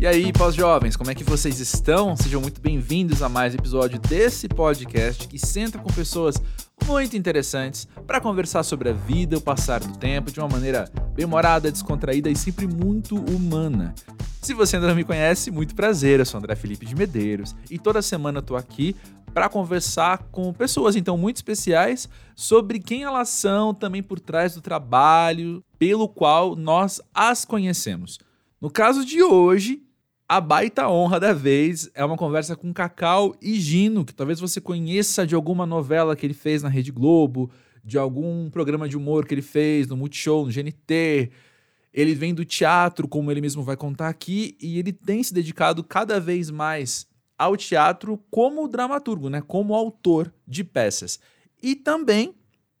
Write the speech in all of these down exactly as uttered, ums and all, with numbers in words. E aí, pós-jovens, como é que vocês estão? Sejam muito bem-vindos a mais um episódio desse podcast que senta com pessoas muito interessantes para conversar sobre a vida, o passar do tempo, de uma maneira bem-humorada, descontraída e sempre muito humana. Se você ainda não me conhece, muito prazer, eu sou André Felipe de Medeiros e toda semana eu tô aqui para conversar com pessoas, então, muito especiais sobre quem elas são também por trás do trabalho pelo qual nós as conhecemos. No caso de hoje, a baita honra da vez é uma conversa com Cacau e Gino, que talvez você conheça de alguma novela que ele fez na Rede Globo, de algum programa de humor que ele fez no Multishow, no G N T. Ele vem do teatro, como ele mesmo vai contar aqui, e ele tem se dedicado cada vez mais ao teatro como dramaturgo, né? Como autor de peças. E também,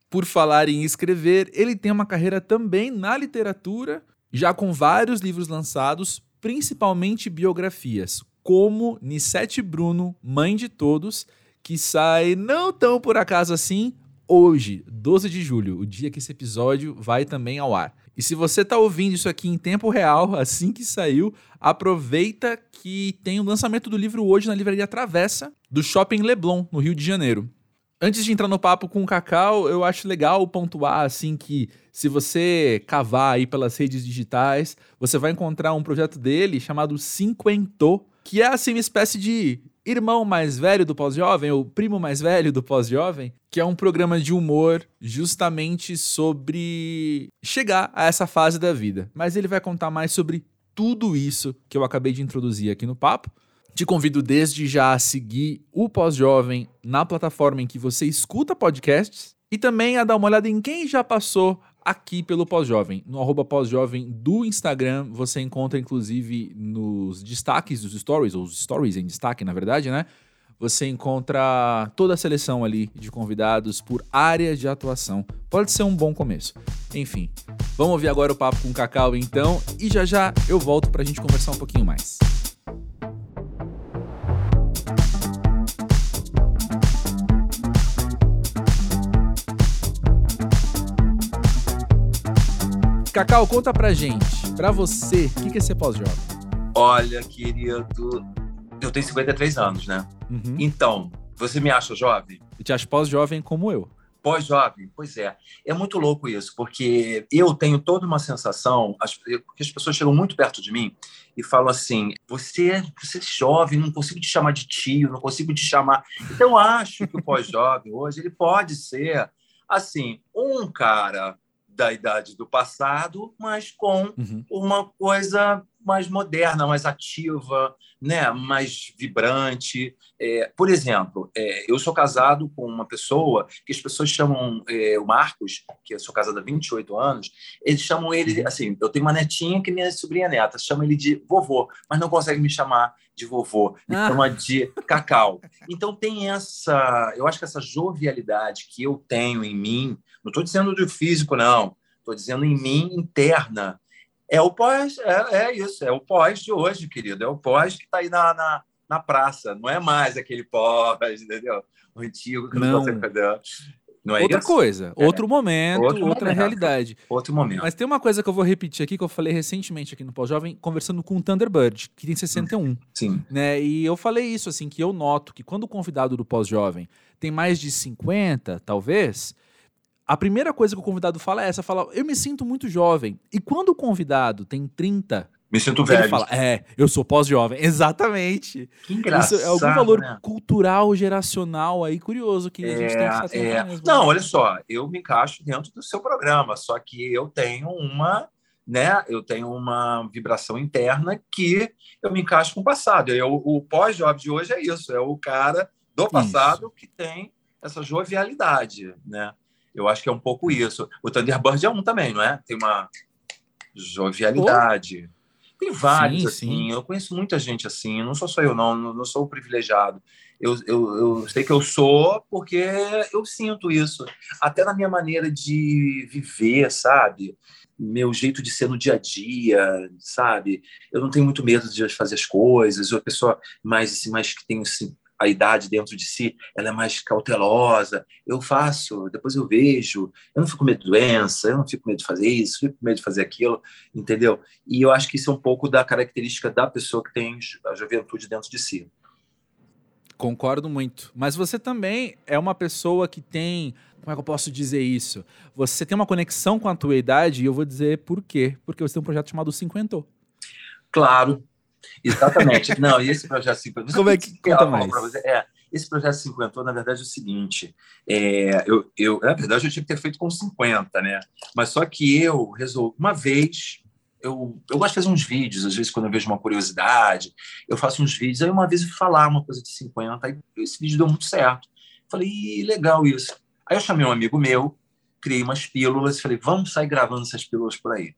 por falar em escrever, ele tem uma carreira também na literatura, já com vários livros lançados, principalmente biografias, como Nicette Bruno, Mãe de Todos, que sai não tão por acaso assim hoje, doze de julho, o dia que esse episódio vai também ao ar. E se você está ouvindo isso aqui em tempo real, assim que saiu, aproveita que tem o lançamento do livro hoje na livraria Travessa, do Shopping Leblon, no Rio de Janeiro. Antes de entrar no papo com o Cacau, eu acho legal pontuar assim que se você cavar aí pelas redes digitais, você vai encontrar um projeto dele chamado Cinquentou, que é assim uma espécie de irmão mais velho do Pós-Jovem, ou primo mais velho do Pós-Jovem, que é um programa de humor justamente sobre chegar a essa fase da vida. Mas ele vai contar mais sobre tudo isso que eu acabei de introduzir aqui no papo. Te convido desde já a seguir o Pós-Jovem na plataforma em que você escuta podcasts e também a dar uma olhada em quem já passou aqui pelo Pós-Jovem. No arroba Pós-Jovem do Instagram, você encontra inclusive nos destaques dos stories, ou os stories em destaque, na verdade, né? Você encontra toda a seleção ali de convidados por área de atuação. Pode ser um bom começo. Enfim, vamos ouvir agora o papo com o Cacau então e já já eu volto pra gente conversar um pouquinho mais. Cacau, conta pra gente, pra você, o que é ser pós-jovem? Olha, querido, eu tenho cinquenta e três anos, né? Uhum. Então, você me acha jovem? Eu te acho pós-jovem como eu. Pós-jovem? Pois é. É muito louco isso, porque eu tenho toda uma sensação, porque as pessoas chegam muito perto de mim e falam assim, você, você é jovem, não consigo te chamar de tio, não consigo te chamar... Então, eu acho que o pós-jovem hoje, ele pode ser, assim, um cara... da idade do passado, mas com uhum. uma coisa mais moderna, mais ativa, né? Mais vibrante. É, por exemplo, é, eu sou casado com uma pessoa que as pessoas chamam é, o Marcos, que eu sou casado há vinte e oito anos, eles chamam ele, assim, eu tenho uma netinha que minha sobrinha neta, chama ele de vovô, mas não consegue me chamar de vovô, me ah. chama de Cacau. Então tem essa, eu acho que essa jovialidade que eu tenho em mim, não estou dizendo do físico, não. Estou dizendo em mim, interna. É o pós, é, é isso, é o pós de hoje, querido. É o pós que está aí na, na, na praça. Não é mais aquele pós, entendeu? O antigo que não consegue fazer. Não é outra isso? coisa, é. outro momento, outro outra momento. realidade. Outro momento. Mas tem uma coisa que eu vou repetir aqui, que eu falei recentemente aqui no Pós-Jovem, conversando com o Thunderbird, que tem sessenta e um. Sim. Né? E eu falei isso, assim, que eu noto que quando o convidado do Pós-Jovem tem mais de cinquenta, talvez... A primeira coisa que o convidado fala é essa, fala, eu me sinto muito jovem. E quando o convidado tem trinta... Me sinto velho. Ele fala, é, eu sou pós-jovem. Exatamente. Que engraçado, isso é algum valor, né? Cultural, geracional aí, curioso, que é, a gente tem que estar é. mesmo. Não, olha só, eu me encaixo dentro do seu programa, só que eu tenho uma... Né? Eu tenho uma vibração interna que eu me encaixo com o passado. Eu, o pós-jovem de hoje é isso, é o cara do passado isso. que tem essa jovialidade, né? Eu acho que é um pouco isso. O Thunderbird é um também, não é? Tem uma jovialidade. Oh. Tem vários, sim, assim. Sim. Eu conheço muita gente assim. Não sou só eu, não. Não sou o privilegiado. Eu, eu, eu sei que eu sou porque eu sinto isso. Até na minha maneira de viver, sabe? Meu jeito de ser no dia a dia, sabe? Eu não tenho muito medo de fazer as coisas. Eu sou a pessoa mais, assim, mais que tem... Assim, a idade dentro de si, ela é mais cautelosa. Eu faço, depois eu vejo. Eu não fico com medo de doença, eu não fico com medo de fazer isso, fico com medo de fazer aquilo, entendeu? E eu acho que isso é um pouco da característica da pessoa que tem a juventude dentro de si. Concordo muito. Mas você também é uma pessoa que tem... Como é que eu posso dizer isso? Você tem uma conexão com a tua idade, e eu vou dizer por quê. Porque você tem um projeto chamado Cinquentou. Claro. Exatamente. Não, e esse projeto Cinquentou... Como é que conta mais? É, esse projeto Cinquentou, na verdade, é o seguinte. É, eu, eu, na verdade, eu tive que ter feito com cinquenta, né? Mas só que eu resolvi... Uma vez... Eu, eu gosto de fazer uns vídeos, às vezes, quando eu vejo uma curiosidade, eu faço uns vídeos, aí uma vez eu falar uma coisa de cinquenta, aí esse vídeo deu muito certo. Falei, ih, legal isso. Aí eu chamei um amigo meu, criei umas pílulas, falei, vamos sair gravando essas pílulas por aí,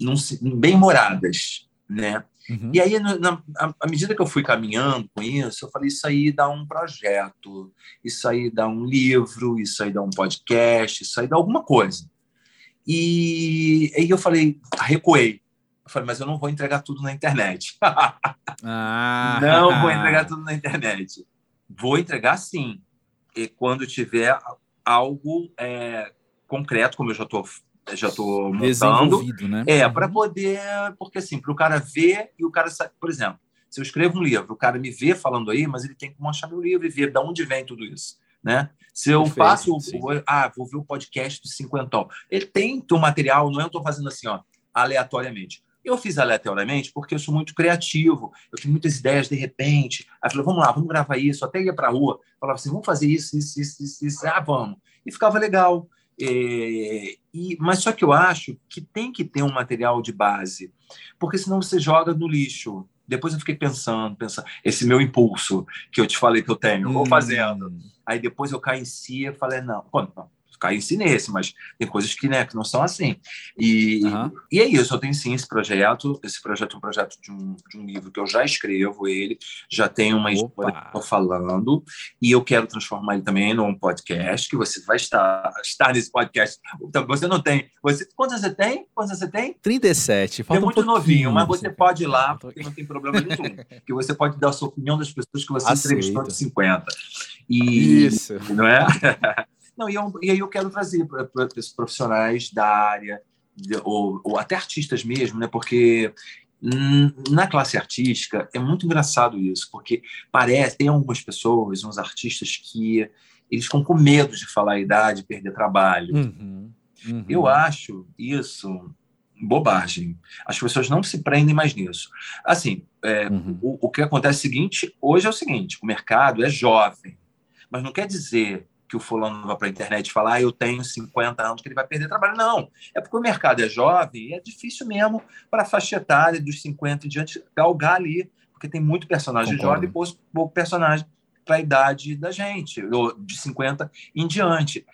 num, bem moradas, né? Uhum. E aí, na, na, à medida que eu fui caminhando com isso, eu falei, isso aí dá um projeto, isso aí dá um livro, isso aí dá um podcast, isso aí dá alguma coisa. E aí eu falei, recuei. Eu falei, mas eu não vou entregar tudo na internet. ah. Não vou entregar tudo na internet. Vou entregar, sim. E quando tiver algo é, concreto, como eu já estou já tô montando. Né? É, para poder... Porque, assim, para o cara ver e o cara... Sabe, por exemplo, se eu escrevo um livro, o cara me vê falando aí, mas ele tem como achar meu livro e ver de onde vem tudo isso. Né? Se eu Perfeito, faço, vou, ah, vou ver o podcast do Cinquental. Ele tem o material, não é? Eu estou fazendo assim, ó, aleatoriamente. Eu fiz aleatoriamente porque eu sou muito criativo, eu tenho muitas ideias de repente. Aí eu falei, vamos lá, vamos gravar isso. Até ia para a rua, falava assim, vamos fazer isso, isso, isso, isso, isso. Ah, vamos. E ficava legal. É, e, mas só que eu acho que tem que ter um material de base, porque senão você joga no lixo. Depois eu fiquei pensando, pensando, esse meu impulso que eu te falei que eu tenho, eu vou fazendo. Hum. Aí depois eu caí em si e falei, não, bom, não, caí em si nesse, mas tem coisas que, né, que não são assim. E, uhum. e é isso, eu tenho sim esse projeto, esse projeto é um projeto de um, de um livro que eu já escrevo ele, já tem uma história que eu estou falando, e eu quero transformar ele também num podcast, que você vai estar, estar nesse podcast. Então, você não tem... Você, quantas você tem? Quantas você tem? trinta e sete. Falta é muito um novinho, mas você pode ir lá, porque não tem problema nenhum. Porque você pode dar a sua opinião das pessoas que você Aceita. entrevistou de cinquenta. E, isso. Não é? Não, e, eu, e aí eu quero trazer para esses profissionais da área, de, ou, ou até artistas mesmo, né? Porque n- na classe artística é muito engraçado isso, porque parece, tem algumas pessoas, uns artistas que eles ficam com medo de falar a idade, perder trabalho. Uhum, uhum. Eu acho isso bobagem. As pessoas não se prendem mais nisso. Assim, é, uhum. o, o que acontece é o seguinte, hoje é o seguinte, o mercado é jovem, mas não quer dizer... que o fulano vai para a internet e falar ah, eu tenho cinquenta anos, que ele vai perder trabalho. Não, é porque o mercado é jovem e é difícil mesmo para a faixa etária dos cinquenta em diante galgar ali, porque tem muito personagem Concordo. jovem e pouco personagem para a idade da gente, de cinquenta em diante.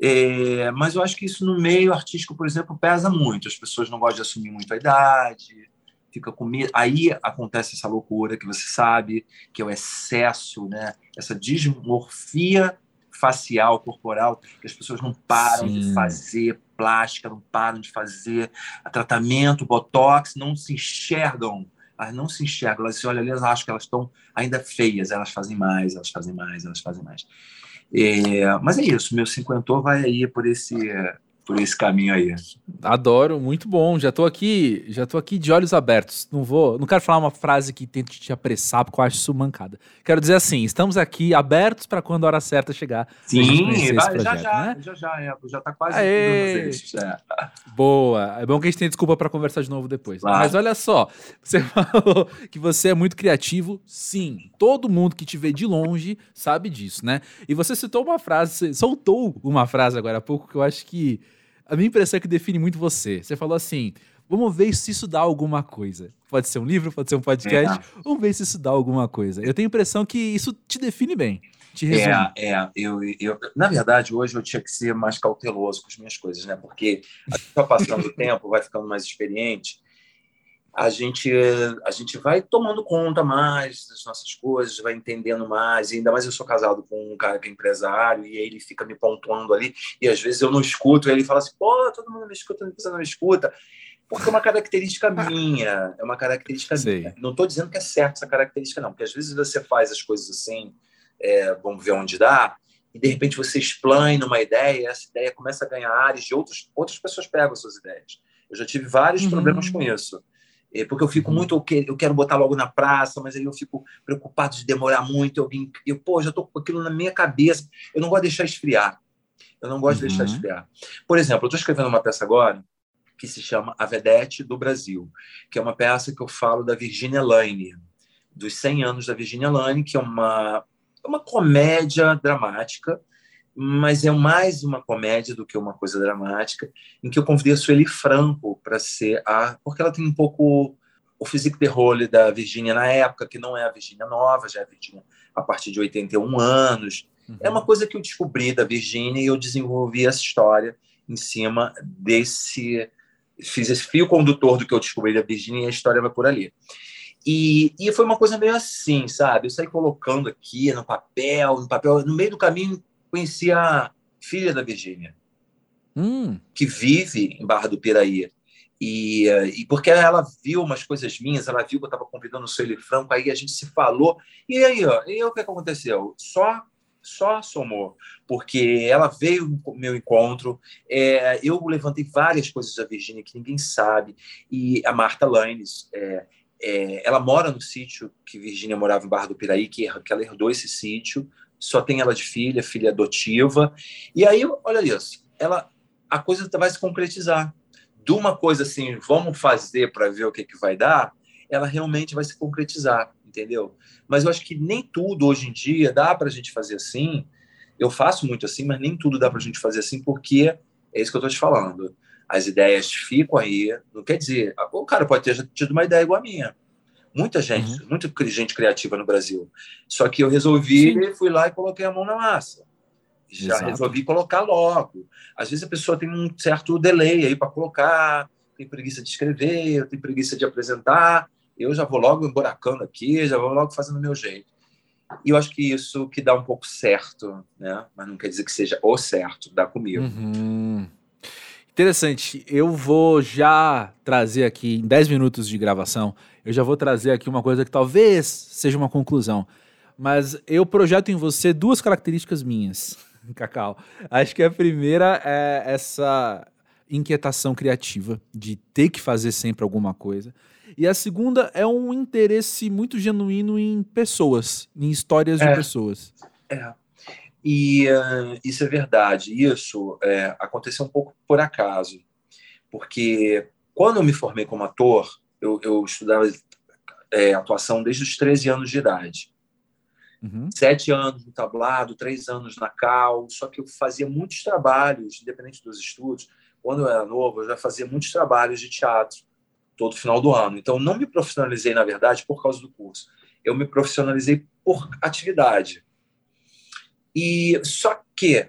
É, mas eu acho que isso no meio artístico, por exemplo, pesa muito. As pessoas não gostam de assumir muito a idade, fica com medo. Aí acontece essa loucura que você sabe, que é o excesso, né? Essa dismorfia facial, corporal, que as pessoas não param Sim. de fazer plástica, não param de fazer tratamento, botox, não se enxergam, elas não se enxergam, elas se olham ali, elas acham que elas estão ainda feias, elas fazem mais, elas fazem mais, elas fazem mais. É, mas é isso, meu cinquentou vai aí por esse, por esse caminho aí. Adoro, muito bom, já tô aqui, já tô aqui de olhos abertos, não vou, não quero falar uma frase que tente te apressar, porque eu acho isso mancada. Quero dizer assim, estamos aqui abertos para quando a hora certa chegar. Sim, vai, já, projeto, já, né? já, já, é, já tá quase tudo nos é. Boa, é bom que a gente tem desculpa para conversar de novo depois. Claro. Mas olha só, você falou que você é muito criativo, sim, todo mundo que te vê de longe sabe disso, né? E você citou uma frase, você soltou uma frase agora há pouco que eu acho que a minha impressão é que define muito você. Você falou assim, vamos ver se isso dá alguma coisa. Pode ser um livro, pode ser um podcast. É. Vamos ver se isso dá alguma coisa. Eu tenho a impressão que isso te define bem. Te resume. É, é. Eu, eu, na verdade, hoje eu tinha que ser mais cauteloso com as minhas coisas, né? Porque a gente vai passando o tempo, vai ficando mais experiente. A gente, a gente vai tomando conta mais das nossas coisas, vai entendendo mais. E ainda mais eu sou casado com um cara que é empresário e ele fica me pontuando ali. E às vezes eu não escuto. E ele fala assim, pô, todo mundo me escuta, você não me escuta. Porque é uma característica minha, é uma característica Sei. minha. Não estou dizendo que é certo essa característica, não, porque às vezes você faz as coisas assim, é, vamos ver onde dá, e de repente você explana uma ideia, essa ideia começa a ganhar áreas de outros, outras pessoas pegam as suas ideias. Eu já tive vários uhum. problemas com isso, porque eu fico muito, eu quero botar logo na praça, mas aí eu fico preocupado de demorar muito, eu, eu pô, já estou com aquilo na minha cabeça, eu não gosto de deixar esfriar, eu não gosto uhum. de deixar esfriar. Por exemplo, eu estou escrevendo uma peça agora, que se chama A Vedete do Brasil, que é uma peça que eu falo da Virgínia Lane, dos cem anos da Virgínia Lane, que é uma, uma comédia dramática, mas é mais uma comédia do que uma coisa dramática, em que eu convidei a Sueli Franco para ser a... porque ela tem um pouco o physique de rôle da Virgínia na época, que não é a Virgínia nova, já é a Virgínia a partir de oitenta e um anos. Uhum. É uma coisa que eu descobri da Virgínia e eu desenvolvi essa história em cima desse... fiz esse fio condutor do que eu descobri da Virgínia e a história vai por ali. E, e foi uma coisa meio assim, sabe? Eu saí colocando aqui no papel, no papel, no meio do caminho... conheci a filha da Virgínia, hum. que vive em Barra do Piraí. E, e porque ela viu umas coisas minhas, ela viu que eu estava convidando o Sueli Franco, aí a gente se falou. E aí, ó, e aí, o que aconteceu? Só, só somou, porque ela veio ao meu encontro, é, eu levantei várias coisas da Virgínia que ninguém sabe, e a Marta Laines... É, é, ela mora no sítio que Virgínia morava em Barra do Piraí, que, que ela herdou esse sítio, só tem ela de filha, filha adotiva. E aí, olha isso, ela, a coisa vai se concretizar. De uma coisa assim, vamos fazer para ver o que, que vai dar, ela realmente vai se concretizar, entendeu? Mas eu acho que nem tudo hoje em dia dá para a gente fazer assim. Eu faço muito assim, mas nem tudo dá para a gente fazer assim, porque é isso que eu estou te falando. As ideias ficam aí. Não quer dizer... O cara pode ter tido uma ideia igual a minha. Muita gente, uhum. muita gente criativa no Brasil. Só que eu resolvi, Sim. fui lá e coloquei a mão na massa. Já Exato. Resolvi colocar logo. Às vezes a pessoa tem um certo delay aí para colocar, tem preguiça de escrever, tem preguiça de apresentar. Eu já vou logo emburacando aqui, já vou logo fazendo o meu jeito. E eu acho que isso que dá um pouco certo, né? Mas não quer dizer que seja o certo, dá comigo. Uhum. Interessante, eu vou já trazer aqui, em dez minutos de gravação, eu já vou trazer aqui uma coisa que talvez seja uma conclusão, mas eu projeto em você duas características minhas, Cacau. Acho que a primeira é essa inquietação criativa de ter que fazer sempre alguma coisa, e a segunda é um interesse muito genuíno em pessoas, em histórias é. de pessoas. É. E uh, isso é verdade. Isso é, aconteceu um pouco por acaso. Porque quando eu me formei como ator, eu, eu estudava é, atuação desde os treze anos de idade. Uhum. Sete anos no Tablado, três anos na Cal. Só que eu fazia muitos trabalhos, independente dos estudos. Quando eu era novo, eu já fazia muitos trabalhos de teatro todo final do ano. Então, não me profissionalizei, na verdade, por causa do curso. Eu me profissionalizei por atividade. E, só que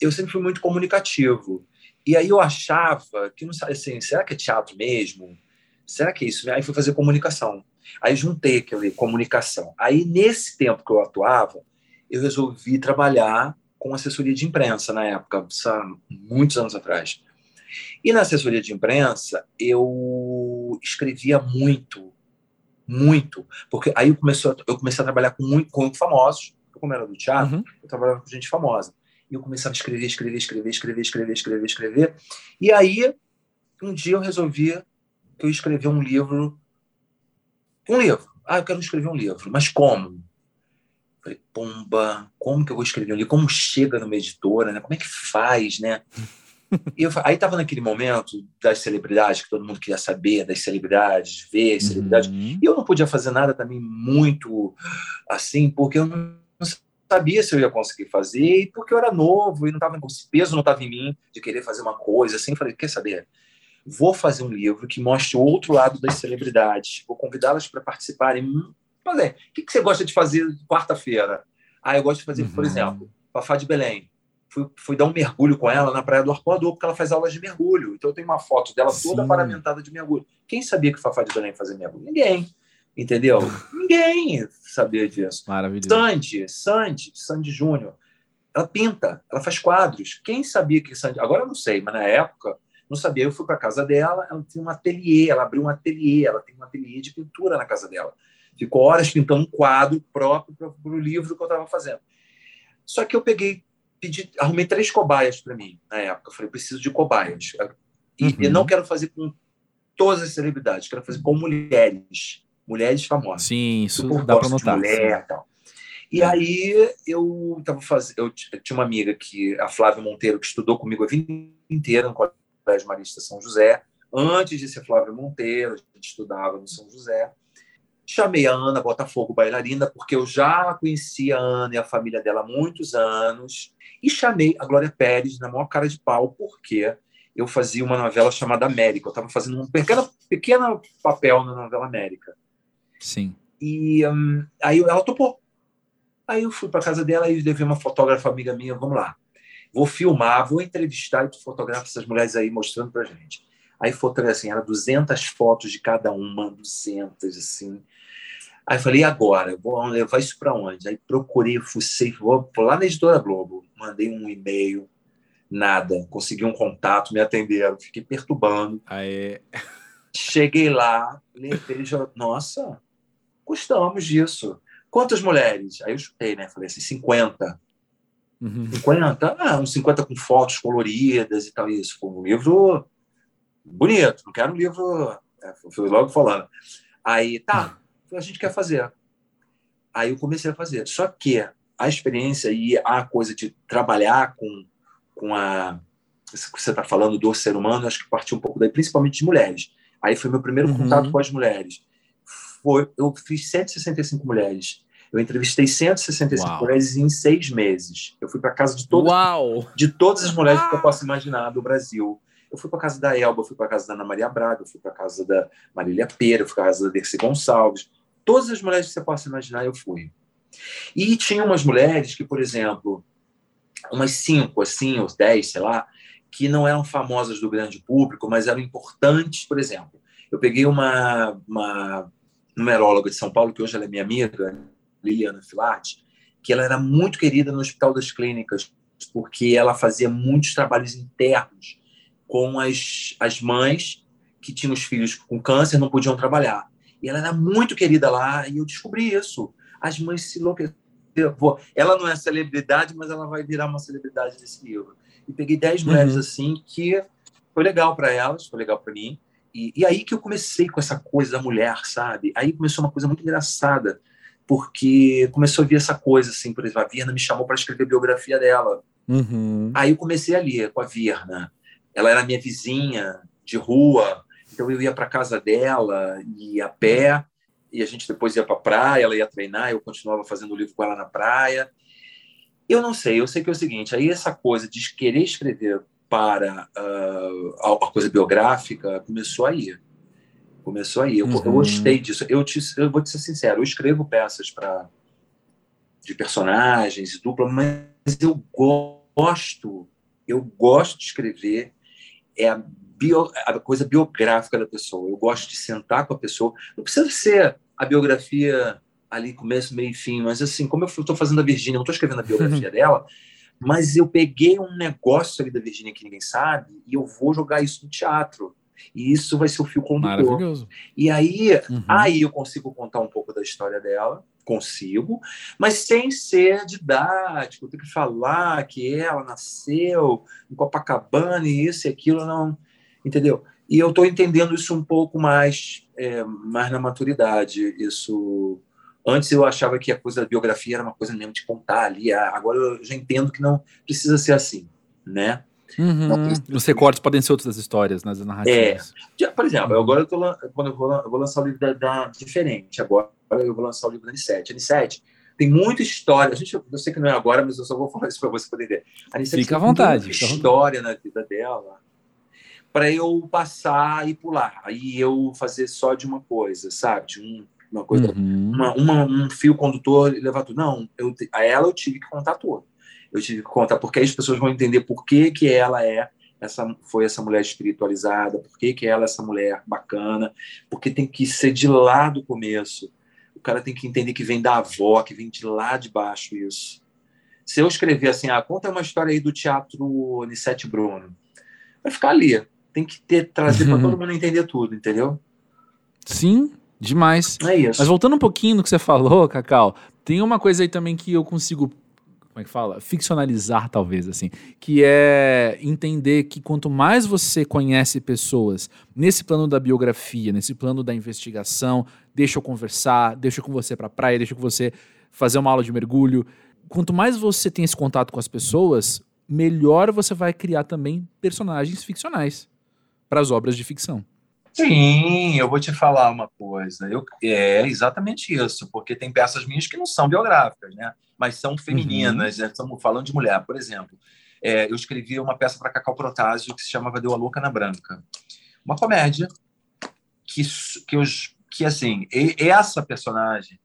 eu sempre fui muito comunicativo. E aí eu achava que, não sei, assim, será que é teatro mesmo? Será que é isso? Aí fui fazer comunicação. Aí juntei aquele comunicação. Aí, nesse tempo que eu atuava, eu resolvi trabalhar com assessoria de imprensa na época, muitos anos atrás. E na assessoria de imprensa, eu escrevia muito, muito. Porque aí eu comecei a, eu comecei a trabalhar com muito, com famosos. Como era do teatro, uhum. eu trabalhava com gente famosa. E eu começava a escrever, escrever, escrever, escrever, escrever, escrever, escrever. E aí, um dia eu resolvi que eu escrevia um livro. Um livro. Ah, eu quero escrever um livro. Mas como? Falei, pomba, como que eu vou escrever um livro? Como chega numa editora, né? Como é que faz, né? E eu, aí estava naquele momento das celebridades, que todo mundo queria saber das celebridades, ver as uhum. celebridades. E eu não podia fazer nada também muito assim, porque eu não sabia se eu ia conseguir fazer, e porque eu era novo e não tava, esse peso não estava em mim de querer fazer uma coisa, assim, falei, quer saber? Vou fazer um livro que mostre o outro lado das celebridades, vou convidá-las para participarem. Mas é, o que, que você gosta de fazer quarta-feira? Ah, eu gosto de fazer, uhum. por exemplo, Fafá de Belém. Fui, fui dar um mergulho com ela na Praia do Arpoador, porque ela faz aulas de mergulho, então eu tenho uma foto dela Sim. toda paramentada de mergulho. Quem sabia que Fafá de Belém fazia mergulho? Ninguém. Entendeu? Ninguém sabia disso. Maravilhoso. Sandy, Sandy, Sandy Júnior, ela pinta, ela faz quadros. Quem sabia que Sandy... Agora eu não sei, mas na época não sabia. Eu fui para a casa dela, ela tem um ateliê, ela abriu um ateliê, ela tem um ateliê de pintura na casa dela. Ficou horas pintando um quadro próprio para o livro que eu estava fazendo. Só que eu peguei, pedi, arrumei três cobaias para mim na época. Eu falei, preciso de cobaias. E uhum. eu não quero fazer com todas as celebridades, quero fazer com mulheres, mulheres famosas. Sim, isso dá para notar. Mulher, tal. E aí eu tava fazendo, eu tinha uma amiga que a Flávia Monteiro, que estudou comigo a vida inteira no Colégio Marista São José. Antes de ser Flávia Monteiro, a gente estudava no São José. Chamei a Ana Botafogo, bailarina, porque eu já conhecia a Ana e a família dela há muitos anos. E chamei a Glória Pérez na maior cara de pau, porque eu fazia uma novela chamada América. Eu estava fazendo um pequeno, pequeno papel na novela América. Sim. E um, aí ela topou. Aí eu fui para casa dela e levei uma fotógrafa amiga minha. Vamos lá. Vou filmar, vou entrevistar e tu fotografa essas mulheres aí, mostrando para gente. Aí fotografei assim, era duzentas fotos de cada uma, duzentas, assim. Aí falei, e agora? Vou levar isso para onde? Aí procurei, fucei, vou lá na Editora Globo. Mandei um e-mail, nada. Consegui um contato, me atenderam. Fiquei perturbando. Aí... Cheguei lá, levei, já... Nossa, gostamos disso. Quantas mulheres? Aí eu chutei, né? Falei assim, cinquenta. Uhum. cinquenta? Ah, uns cinquenta com fotos coloridas e tal. Isso foi um livro... bonito, não quero um livro... É, fui logo falando. Aí, tá, a gente quer fazer. Aí eu comecei a fazer. Só que a experiência e a coisa de trabalhar com, com a... Isso que você está falando do ser humano, acho que partiu um pouco daí, principalmente de mulheres. Aí foi meu primeiro uhum. contato com as mulheres. Foi, eu fiz cento e sessenta e cinco mulheres. Eu entrevistei cento e sessenta e cinco Uau. Mulheres em seis meses. Eu fui para casa de, todo, de todas as mulheres Uau. Que eu posso imaginar do Brasil. Eu fui para casa da Elba, eu fui para casa da Ana Maria Braga, eu fui para casa da Marília Pera, eu fui para casa da Dercy Gonçalves. Todas as mulheres que você possa imaginar, eu fui. E tinha umas mulheres que, por exemplo, umas cinco, assim, ou dez, sei lá, que não eram famosas do grande público, mas eram importantes, por exemplo. Eu peguei uma, uma numeróloga de São Paulo, que hoje ela é minha amiga, Liliana Filarte, que ela era muito querida no Hospital das Clínicas, porque ela fazia muitos trabalhos internos com as, as mães que tinham os filhos com câncer, não podiam trabalhar. E ela era muito querida lá, e eu descobri isso. As mães se enlouqueceram. Ela não é celebridade, mas ela vai virar uma celebridade desse livro. E peguei dez mulheres uhum. assim, que foi legal para elas, foi legal para mim. E, e aí que eu comecei com essa coisa da mulher, sabe? Aí começou uma coisa muito engraçada, porque começou a vir essa coisa, assim, por exemplo, a Virna me chamou para escrever a biografia dela. Uhum. Aí eu comecei a ler com a Virna. Ela era minha vizinha de rua, então eu ia para a casa dela, ia a pé, e a gente depois ia para a praia, ela ia treinar, eu continuava fazendo o livro com ela na praia. Eu não sei, eu sei que é o seguinte, aí essa coisa de querer escrever para uh, a coisa biográfica começou aí. Começou aí, eu, uhum. eu gostei disso. Eu, te, eu vou te ser sincero, eu escrevo peças pra, de personagens, de dupla, mas eu gosto, eu gosto de escrever... é a, bio, a coisa biográfica da pessoa. Eu gosto de sentar com a pessoa. Não precisa ser a biografia ali, começo, meio e fim, mas assim, como eu estou fazendo a Virgínia, não estou escrevendo a biografia dela, mas eu peguei um negócio ali da Virgínia que ninguém sabe e eu vou jogar isso no teatro. E isso vai ser o fio condutor. Maravilhoso. E aí, uhum. aí eu consigo contar um pouco da história dela, consigo, mas sem ser didático, tem que falar que ela nasceu em Copacabana e isso e aquilo, não, entendeu? E eu estou entendendo isso um pouco mais, é, mais na maturidade. Isso, antes eu achava que a coisa da biografia era uma coisa mesmo de contar ali, agora eu já entendo que não precisa ser assim, né? Uhum. Não, isso... Os recortes podem ser outras histórias nas narrativas. É. Por exemplo, uhum. agora eu, tô, quando eu, vou, eu vou lançar o livro da, da diferente. Agora eu vou lançar o livro da Nicette. A Nicette tem muita história. A gente, eu sei que não é agora, mas eu só vou falar isso para você poder ver. A Nicette fica tem à vontade, muita fica história vontade. Na vida dela para eu passar e pular. Aí eu fazer só de uma coisa, sabe? De um, uma coisa, uhum. uma, uma, um fio condutor e levar tudo. Não, eu, a ela eu tive que contar tudo. Eu tive que contar, porque aí as pessoas vão entender por que, que ela é essa, foi essa mulher espiritualizada, por que, que ela é essa mulher bacana, porque tem que ser de lá do começo. O cara tem que entender que vem da avó, que vem de lá de baixo isso. Se eu escrever assim, ah, conta uma história aí do teatro Nicette Bruno, vai ficar ali. Tem que ter, trazer para todo mundo entender tudo, entendeu? Sim, Demais. É isso. Mas voltando um pouquinho no que você falou, Cacau, tem uma coisa aí também que eu consigo... Como é que fala? Ficcionalizar, talvez, assim. Que é entender que quanto mais você conhece pessoas nesse plano da biografia, nesse plano da investigação, deixa eu conversar, deixa eu com você pra praia, deixa eu com você fazer uma aula de mergulho. Quanto mais você tem esse contato com as pessoas, melhor você vai criar também personagens ficcionais para as obras de ficção. Sim, eu vou te falar uma coisa. Eu, é exatamente isso, porque tem peças minhas que não são biográficas, né? Mas são femininas, uhum. né? Estamos falando de mulher. Por exemplo, é, eu escrevi uma peça para Cacau Protásio que se chamava Deu a Louca na Branca. Uma comédia que, que, os, que assim, e, essa personagem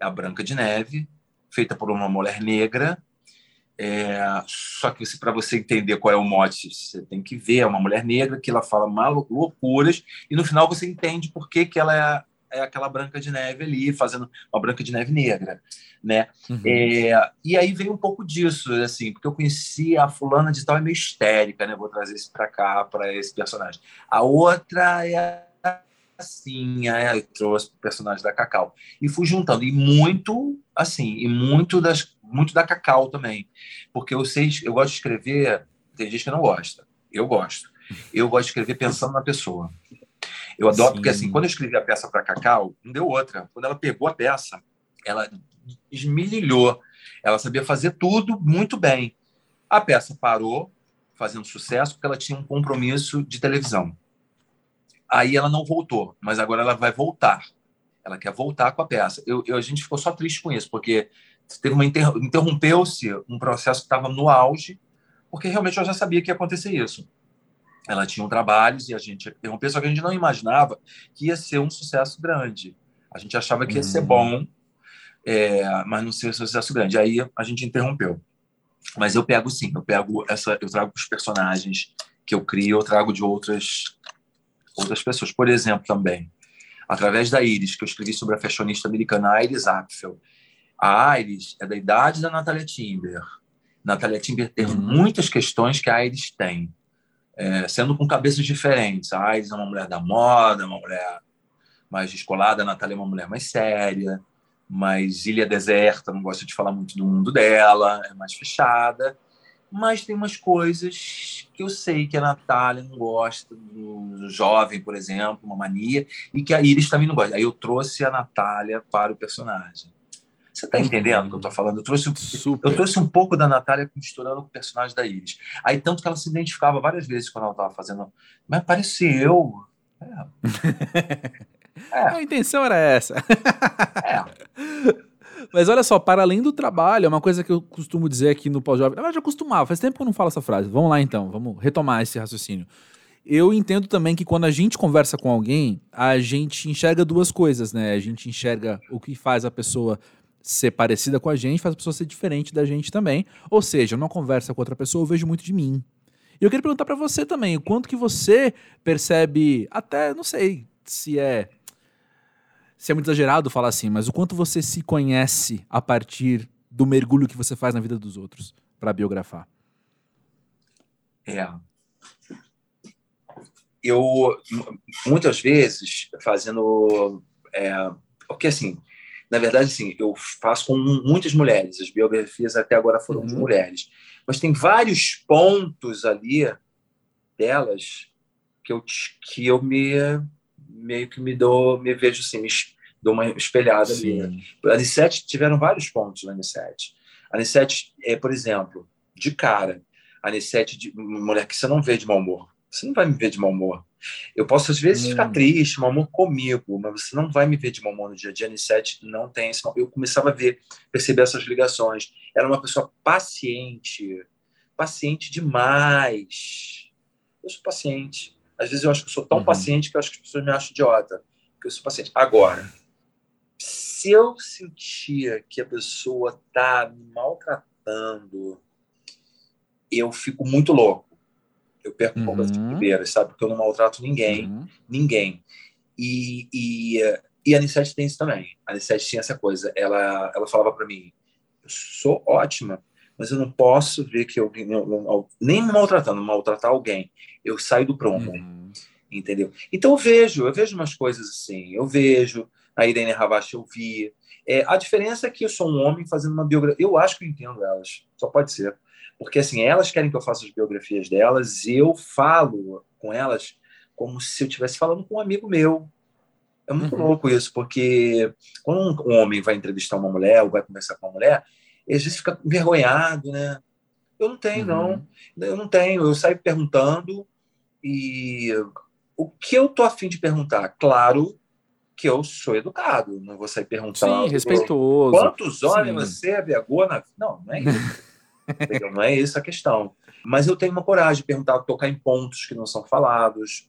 é a Branca de Neve, feita por uma mulher negra. É, só que para você entender qual é o mote, você tem que ver. É uma mulher negra que ela fala malu- loucuras e no final você entende por que, que ela é, é aquela Branca de Neve ali, fazendo uma Branca de Neve negra, né? Uhum. É, e aí veio um pouco disso, assim, porque eu conheci a fulana de tal, é meio histérica, né? Vou trazer isso para cá, para esse personagem. A outra é assim, aí eu trouxe o personagem da Cacau. E fui juntando, e muito, assim, e muito das muito da Cacau também, porque eu sei, eu gosto de escrever, tem gente que não gosta, eu gosto, eu gosto de escrever pensando na pessoa, eu adoro, Sim. porque assim, quando eu escrevi a peça para Cacau, não deu outra, quando ela pegou a peça, ela esmirilhou, ela sabia fazer tudo muito bem, a peça parou, fazendo sucesso, porque ela tinha um compromisso de televisão, aí ela não voltou, mas agora ela vai voltar, ela quer voltar com a peça, eu, eu, a gente ficou só triste com isso, porque Teve uma inter... interrompeu-se um processo que estava no auge, porque realmente eu já sabia que ia acontecer isso. Ela tinha um trabalho e a gente interrompeu, só que a gente não imaginava que ia ser um sucesso grande. A gente achava que ia ser bom, é... mas não seria um sucesso grande. Aí a gente interrompeu. Mas eu pego sim, eu pego essa, eu trago os personagens que eu crio, eu trago de outras outras pessoas. Por exemplo, também através da Iris, que eu escrevi sobre a fashionista americana a Iris Apfel. A Iris é da idade da Natalia Timber. Natalia Timber tem uhum. muitas questões que a Iris tem, é, sendo com cabeças diferentes. A Iris é uma mulher da moda, uma mulher mais descolada, a Natalia é uma mulher mais séria, mais ilha deserta, não gosta de falar muito do mundo dela, é mais fechada. Mas tem umas coisas que eu sei que a Natalia não gosta, do jovem, por exemplo, uma mania, e que a Iris também não gosta. Aí eu trouxe a Natalia para o personagem. Você está entendendo o que eu estou falando? Eu trouxe, eu trouxe um pouco da Natalia misturando com o personagem da Iris. Aí tanto que ela se identificava várias vezes quando ela estava fazendo... Mas parecia eu. É. É. A intenção era essa. É. Mas olha só, para além do trabalho, é uma coisa que eu costumo dizer aqui no Pós-Jovem. Na verdade, eu costumava. Faz tempo que eu não falo essa frase. Vamos lá, então. Vamos retomar esse raciocínio. Eu entendo também que quando a gente conversa com alguém, a gente enxerga duas coisas, né? A gente enxerga o que faz a pessoa... ser parecida com a gente, faz a pessoa ser diferente da gente também. Ou seja, numa conversa com outra pessoa, eu vejo muito de mim. E eu queria perguntar pra você também, o quanto que você percebe, até, não sei se é, se é muito exagerado falar assim, mas o quanto você se conhece a partir do mergulho que você faz na vida dos outros pra biografar? É. Eu, muitas vezes, fazendo... É, porque assim... Na verdade, assim, eu faço com muitas mulheres. As biografias até agora foram uhum. de mulheres. Mas tem vários pontos ali delas que eu, que eu me, meio que me dou, me vejo assim, me dou uma espelhada Sim. ali. A Nicette tiveram vários pontos na Nicette. A Nicette, é, por exemplo, de cara, a Nicette, de, mulher que você não vê de mau humor. Você não vai me ver de mau humor. Eu posso, às vezes, hum. ficar triste, mau humor comigo, mas você não vai me ver de mau humor no dia a dia. A Nicette não tem esse... Eu começava a ver, perceber essas ligações. Era uma pessoa paciente, paciente demais. Eu sou paciente. Às vezes eu acho que eu sou tão uhum. paciente que eu acho que as pessoas me acham idiota, porque eu sou paciente. Agora, se eu sentia que a pessoa está me maltratando, eu fico muito louco. Eu perco um pouco das primeiras, sabe? Porque eu não maltrato ninguém, uhum. ninguém. E, e, e a Nicette tem isso também. A Nicette tinha essa coisa. Ela, ela falava para mim, eu sou ótima, mas eu não posso ver que alguém... Nem maltratando, maltratar alguém. Eu saio do prumo. Uhum. entendeu? Então eu vejo, eu vejo umas coisas assim, eu vejo, a Irene Ravache eu vi. É, a diferença é que eu sou um homem fazendo uma biografia, eu acho que eu entendo elas, só pode ser. Porque assim, elas querem que eu faça as biografias delas, eu falo com elas como se eu estivesse falando com um amigo meu. É muito uhum. louco isso, porque quando um homem vai entrevistar uma mulher ou vai conversar com uma mulher, ele às vezes fica envergonhado, né? Eu não tenho, uhum. não. Eu não tenho. Eu saio perguntando e o que eu tô afim de perguntar? Claro que eu sou educado, não vou sair perguntando. Sim, respeitoso. Quantos homens você abrigou na... Não, não é isso. Não é isso a questão. Mas eu tenho uma coragem de perguntar, tocar em pontos que não são falados,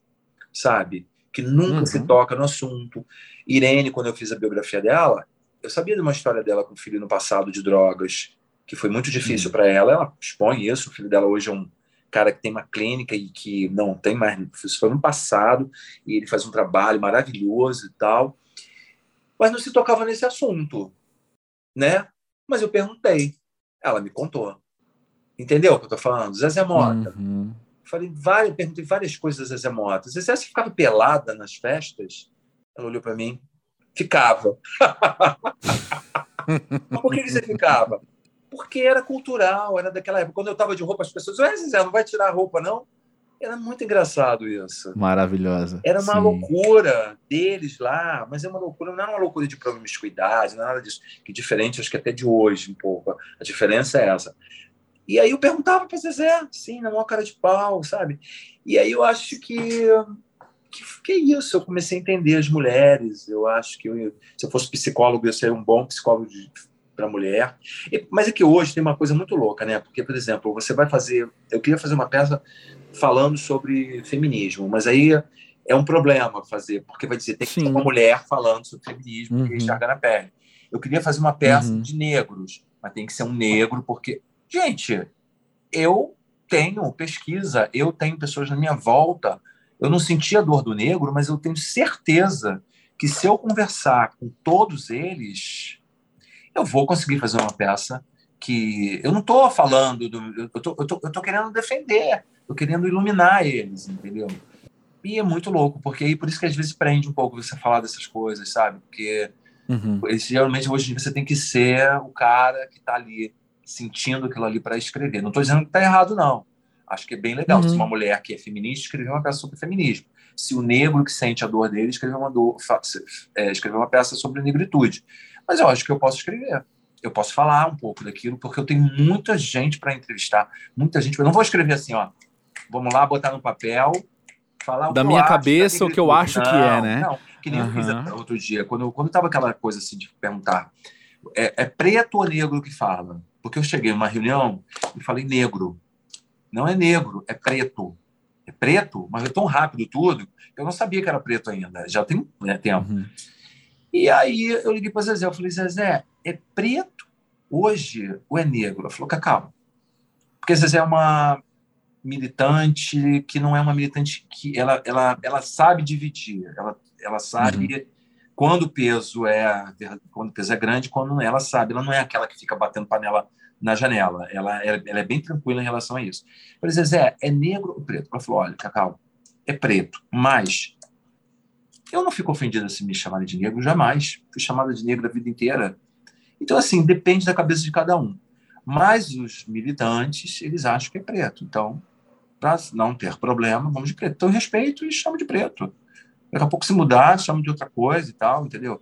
sabe? Que nunca uhum. se toca no assunto. Irene, quando eu fiz a biografia dela, eu sabia de uma história dela com o filho no passado de drogas, que foi muito difícil uhum. para ela. Ela expõe isso. O filho dela hoje é um cara que tem uma clínica e que não tem mais... Isso foi no passado. E ele faz um trabalho maravilhoso e tal. Mas não se tocava nesse assunto, né? Mas eu perguntei. Ela me contou. Entendeu o que eu tô falando? Zezé Mota. Uhum. Falei várias, perguntei várias coisas da Zezé Mota. Zezé, você ficava pelada nas festas? Ela olhou para mim. Ficava. Mas por que você ficava? Porque era cultural, era daquela época. Quando eu estava de roupa, as pessoas diziam, Zezé, não vai tirar a roupa, não? Era muito engraçado isso. Maravilhosa. Era uma Sim. loucura deles lá, mas é uma loucura, não era uma loucura de promiscuidade, não era nada disso. Que diferente, acho que até de hoje um pouco. A diferença é essa. E aí eu perguntava para Zezé, assim, na maior cara de pau, sabe? E aí eu acho que, que... Que isso, eu comecei a entender as mulheres, eu acho que eu, se eu fosse psicólogo, eu seria um bom psicólogo para mulher. E, mas é que hoje tem uma coisa muito louca, né? Porque, por exemplo, você vai fazer... Eu queria fazer uma peça falando sobre feminismo, mas aí é um problema fazer, porque vai dizer, tem que Sim. ter uma mulher falando sobre feminismo, que uhum. enxerga na pele. Eu queria fazer uma peça uhum. de negros, mas tem que ser um negro, porque... Gente, eu tenho pesquisa, eu tenho pessoas na minha volta, eu não senti a dor do negro, mas eu tenho certeza que se eu conversar com todos eles, eu vou conseguir fazer uma peça que... Eu não estou falando, do, eu tô, eu tô, eu tô querendo defender, estou querendo iluminar eles, entendeu? E é muito louco, porque aí por isso que às vezes prende um pouco você falar dessas coisas, sabe? Porque uhum. geralmente hoje você tem que ser o cara que está ali sentindo aquilo ali para escrever. Não estou dizendo que está errado, não. Acho que é bem legal uhum. se uma mulher que é feminista escrever uma peça sobre feminismo. Se o negro que sente a dor dele escrever uma, dor, é, escrever uma peça sobre negritude. Mas eu acho que eu posso escrever. Eu posso falar um pouco daquilo, porque eu tenho muita gente para entrevistar. Muita gente. Eu não vou escrever assim, ó. Vamos lá, botar no papel, falar o da que minha eu cabeça acho, o que eu acho não, que é, né? Não, que nem uhum. eu fiz outro dia. Quando, quando tava aquela coisa assim de perguntar, é, é preto ou negro que fala? Porque eu cheguei numa reunião e falei negro. Não é negro, é preto. É preto? Mas é tão rápido tudo, eu não sabia que era preto ainda. Já tem né, tempo. Uhum. E aí eu liguei para Zezé, eu falei, Zezé, é preto hoje ou é negro? Ela falou, Cacau. Porque Zezé é uma militante que não é uma militante que... Ela, ela, ela sabe dividir, ela, ela sabe... Uhum. Quando o peso é quando o peso é grande, quando ela sabe, ela não é aquela que fica batendo panela na janela. Ela, ela, ela é bem tranquila em relação a isso. Eu falei, Zezé, é negro ou preto? Ela falou, olha, Cacau, é preto, mas eu não fico ofendida se me chamarem de negro, jamais. Fui chamada de negro a vida inteira. Então, assim, depende da cabeça de cada um. Mas os militantes, eles acham que é preto. Então, para não ter problema, vamos de preto. Então, eu respeito e chamo de preto. Daqui a pouco se mudar, chama de outra coisa e tal, entendeu?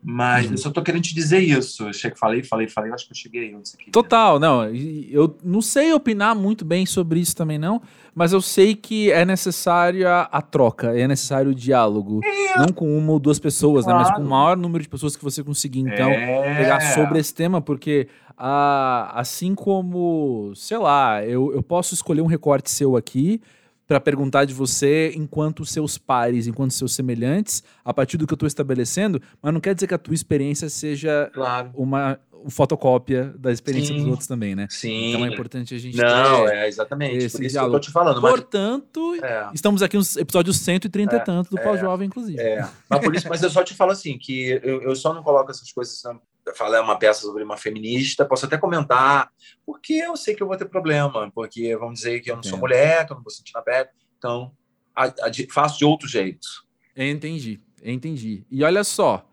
Mas uhum. eu só tô querendo te dizer isso. Eu cheguei, falei, falei, falei, eu acho que eu cheguei onde você queria. Total, não. Eu não sei opinar muito bem sobre isso também, não, mas eu sei que é necessária a troca, é necessário o diálogo. É. Não com uma ou duas pessoas, claro. Né? Mas com o maior número de pessoas que você conseguir, então, é. Pegar sobre esse tema, porque ah, assim como, sei lá, eu, eu posso escolher um recorte seu aqui, para perguntar de você enquanto seus pares, enquanto seus semelhantes, a partir do que eu estou estabelecendo, mas não quer dizer que a tua experiência seja claro. uma fotocópia da experiência Sim. dos outros também, né? Sim. Então é importante a gente não, ter é exatamente, esse por isso diálogo. Que eu tô te falando. Portanto, mas... é. Estamos aqui nos episódios cento e trinta é. E tanto do Pós-Jovem, inclusive. É. Mas, por isso, mas eu só te falo assim, que eu, eu só não coloco essas coisas... Não. Falar uma peça sobre uma feminista, posso até comentar, porque eu sei que eu vou ter problema, porque vão dizer que eu não sou mulher, que eu não vou sentir na pele, então a, a, faço de outro jeito. Entendi, entendi. E olha só,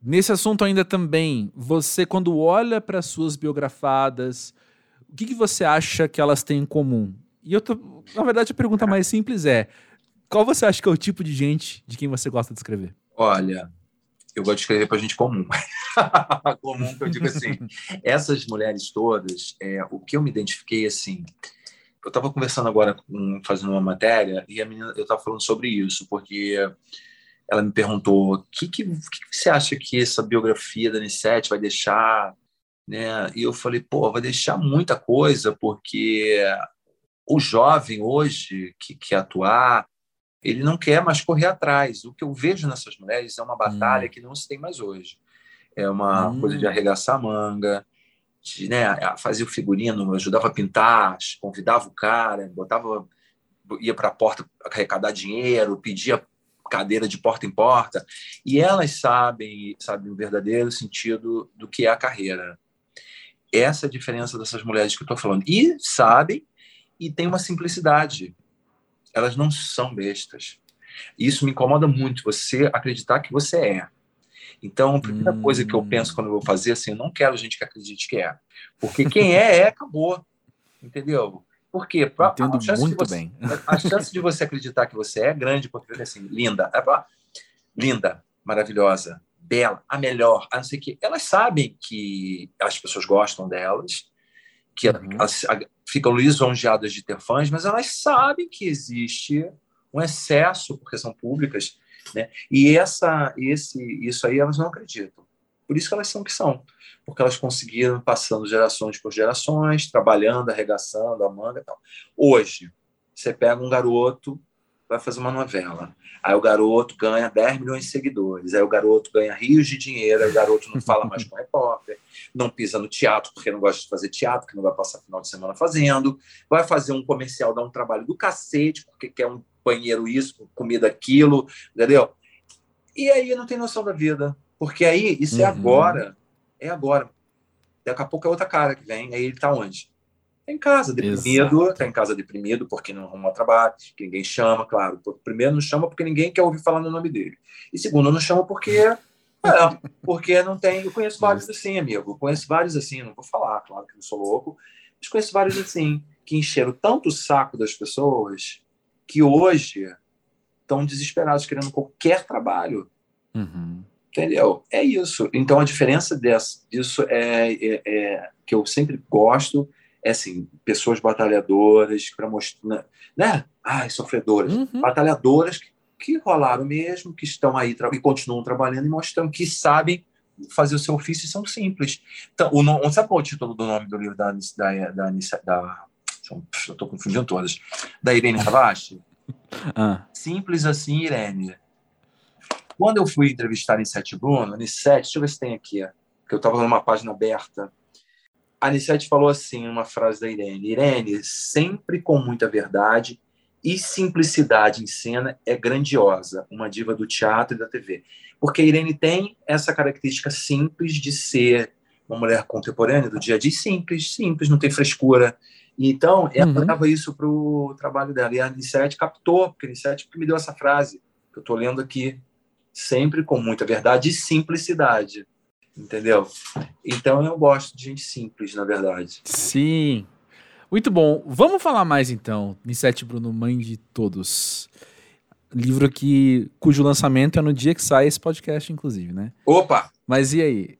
nesse assunto ainda também, você quando olha para suas biografadas, o que, que você acha que elas têm em comum? E eu tô, na verdade, a pergunta mais simples é, qual você acha que é o tipo de gente de quem você gosta de escrever? Olha, eu gosto de escrever para gente comum. Comum, que eu digo assim. Essas mulheres todas, é, o que eu me identifiquei, assim... Eu estava conversando agora, com, fazendo uma matéria, e a menina, eu estava falando sobre isso, porque ela me perguntou, o que, que, que, que você acha que essa biografia da Nicette vai deixar? Né? E eu falei, pô, vai deixar muita coisa, porque... O jovem hoje que quer atuar, ele não quer mais correr atrás. O que eu vejo nessas mulheres é uma batalha hum. que não se tem mais hoje. É uma hum. coisa de arregaçar a manga, de, né, fazer o figurino, ajudava a pintar, convidava o cara, botava, ia para a porta arrecadar dinheiro, pedia cadeira de porta em porta. E elas sabem, sabem o verdadeiro sentido do que é a carreira. Essa é a diferença dessas mulheres que eu estou falando. E sabem, e tem uma simplicidade. Elas não são bestas. Isso me incomoda muito, você acreditar que você é. Então, a primeira hum. coisa que eu penso quando eu vou fazer, assim, eu não quero gente que acredite que é. Porque quem é, é, acabou. Entendeu? Por quê? Pra, Entendo a chance muito de você, bem. A chance de você acreditar que você é grande, porque, assim, linda, linda, maravilhosa, bela, a melhor, a não sei o quê. Elas sabem que as pessoas gostam delas, que uhum. elas ficam lisonjeadas de ter fãs, mas elas sabem que existe um excesso, porque são públicas, né? E essa, esse, isso aí elas não acreditam. Por isso que elas são o que são, porque elas conseguiram, passando gerações por gerações, trabalhando, arregaçando a manga e tal. Hoje, você pega um garoto, vai fazer uma novela, aí o garoto ganha dez milhões de seguidores, aí o garoto ganha rios de dinheiro, aí o garoto não fala mais com repórter, não pisa no teatro porque não gosta de fazer teatro, que não vai passar final de semana fazendo, vai fazer um comercial, dá um trabalho do cacete, porque quer um banheiro isso, comida aquilo, entendeu? E aí não tem noção da vida, porque aí isso uhum. é agora, é agora. Daqui a pouco é outra cara que vem, aí ele tá onde? Tá em casa deprimido, Exato. tá em casa deprimido porque não arruma trabalho, que ninguém chama, claro. Primeiro, não chama porque ninguém quer ouvir falar no nome dele. E segundo, não chama porque é, porque não tem... Eu conheço vários assim, amigo. Eu conheço vários assim, não vou falar, claro que não sou louco, mas conheço vários assim, que encheram tanto o saco das pessoas que hoje estão desesperados, querendo qualquer trabalho. Uhum. Entendeu? É isso. Então, a diferença dessa, disso é, é, é que eu sempre gosto... É assim, pessoas batalhadoras, para mostrar, né? Ai, sofredoras. Uhum. Batalhadoras que, que rolaram mesmo, que estão aí tra- e continuam trabalhando e mostram que sabem fazer o seu ofício e são simples. Então, o no- sabe qual é o título do nome do livro da... da, da, da, da eu estou confundindo todas. Da Irene Tavares? ah. Simples assim, Irene. Quando eu fui entrevistar a Nicette Bruno, Nicette, deixa eu ver se tem aqui, porque eu estava numa página aberta. A Nicette falou assim, uma frase da Irene, Irene, sempre com muita verdade e simplicidade em cena, é grandiosa, uma diva do teatro e da tê vê. Porque a Irene tem essa característica simples de ser uma mulher contemporânea do dia a dia, simples, simples, não tem frescura. Então, ela uhum. dava isso para o trabalho dela. E a Nicette captou, porque a Nicette me deu essa frase, que eu estou lendo aqui, sempre com muita verdade e simplicidade. Entendeu? Então eu gosto de gente simples, na verdade. Sim. Muito bom. Vamos falar mais então. Nicette Bruno, Mãe de Todos. Livro que, cujo lançamento é no dia que sai esse podcast, inclusive, né? Opa! Mas e aí?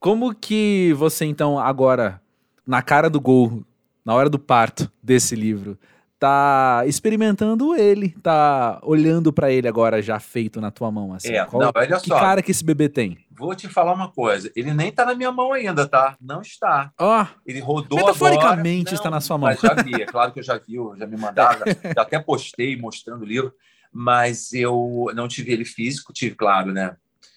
Como que você então agora, na cara do gol, na hora do parto desse livro, tá experimentando ele, tá olhando para ele agora já feito na tua mão, assim. É, Qual, não, olha que só. Cara que esse bebê tem? Vou te falar uma coisa, ele nem tá na minha mão ainda, tá? Não está. Oh, ele rodou metaforicamente agora, está não, na sua mão. Mas já vi, é claro que eu já vi, eu já me mandaram, já, já até postei mostrando o livro, mas eu não tive ele físico, tive, claro, né?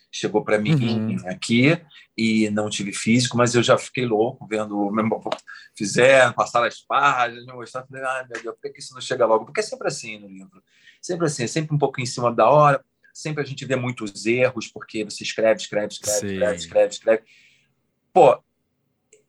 Chegou para mim uhum. aqui e não tive físico, mas eu já fiquei louco vendo, mesmo, fizeram, passaram as páginas, me mostraram, falei, ai meu Deus, por que isso não chega logo? Porque é sempre assim no livro, sempre assim, sempre um pouco em cima da hora, sempre a gente vê muitos erros, porque você escreve, escreve, escreve, Sim. escreve, escreve, escreve. Pô,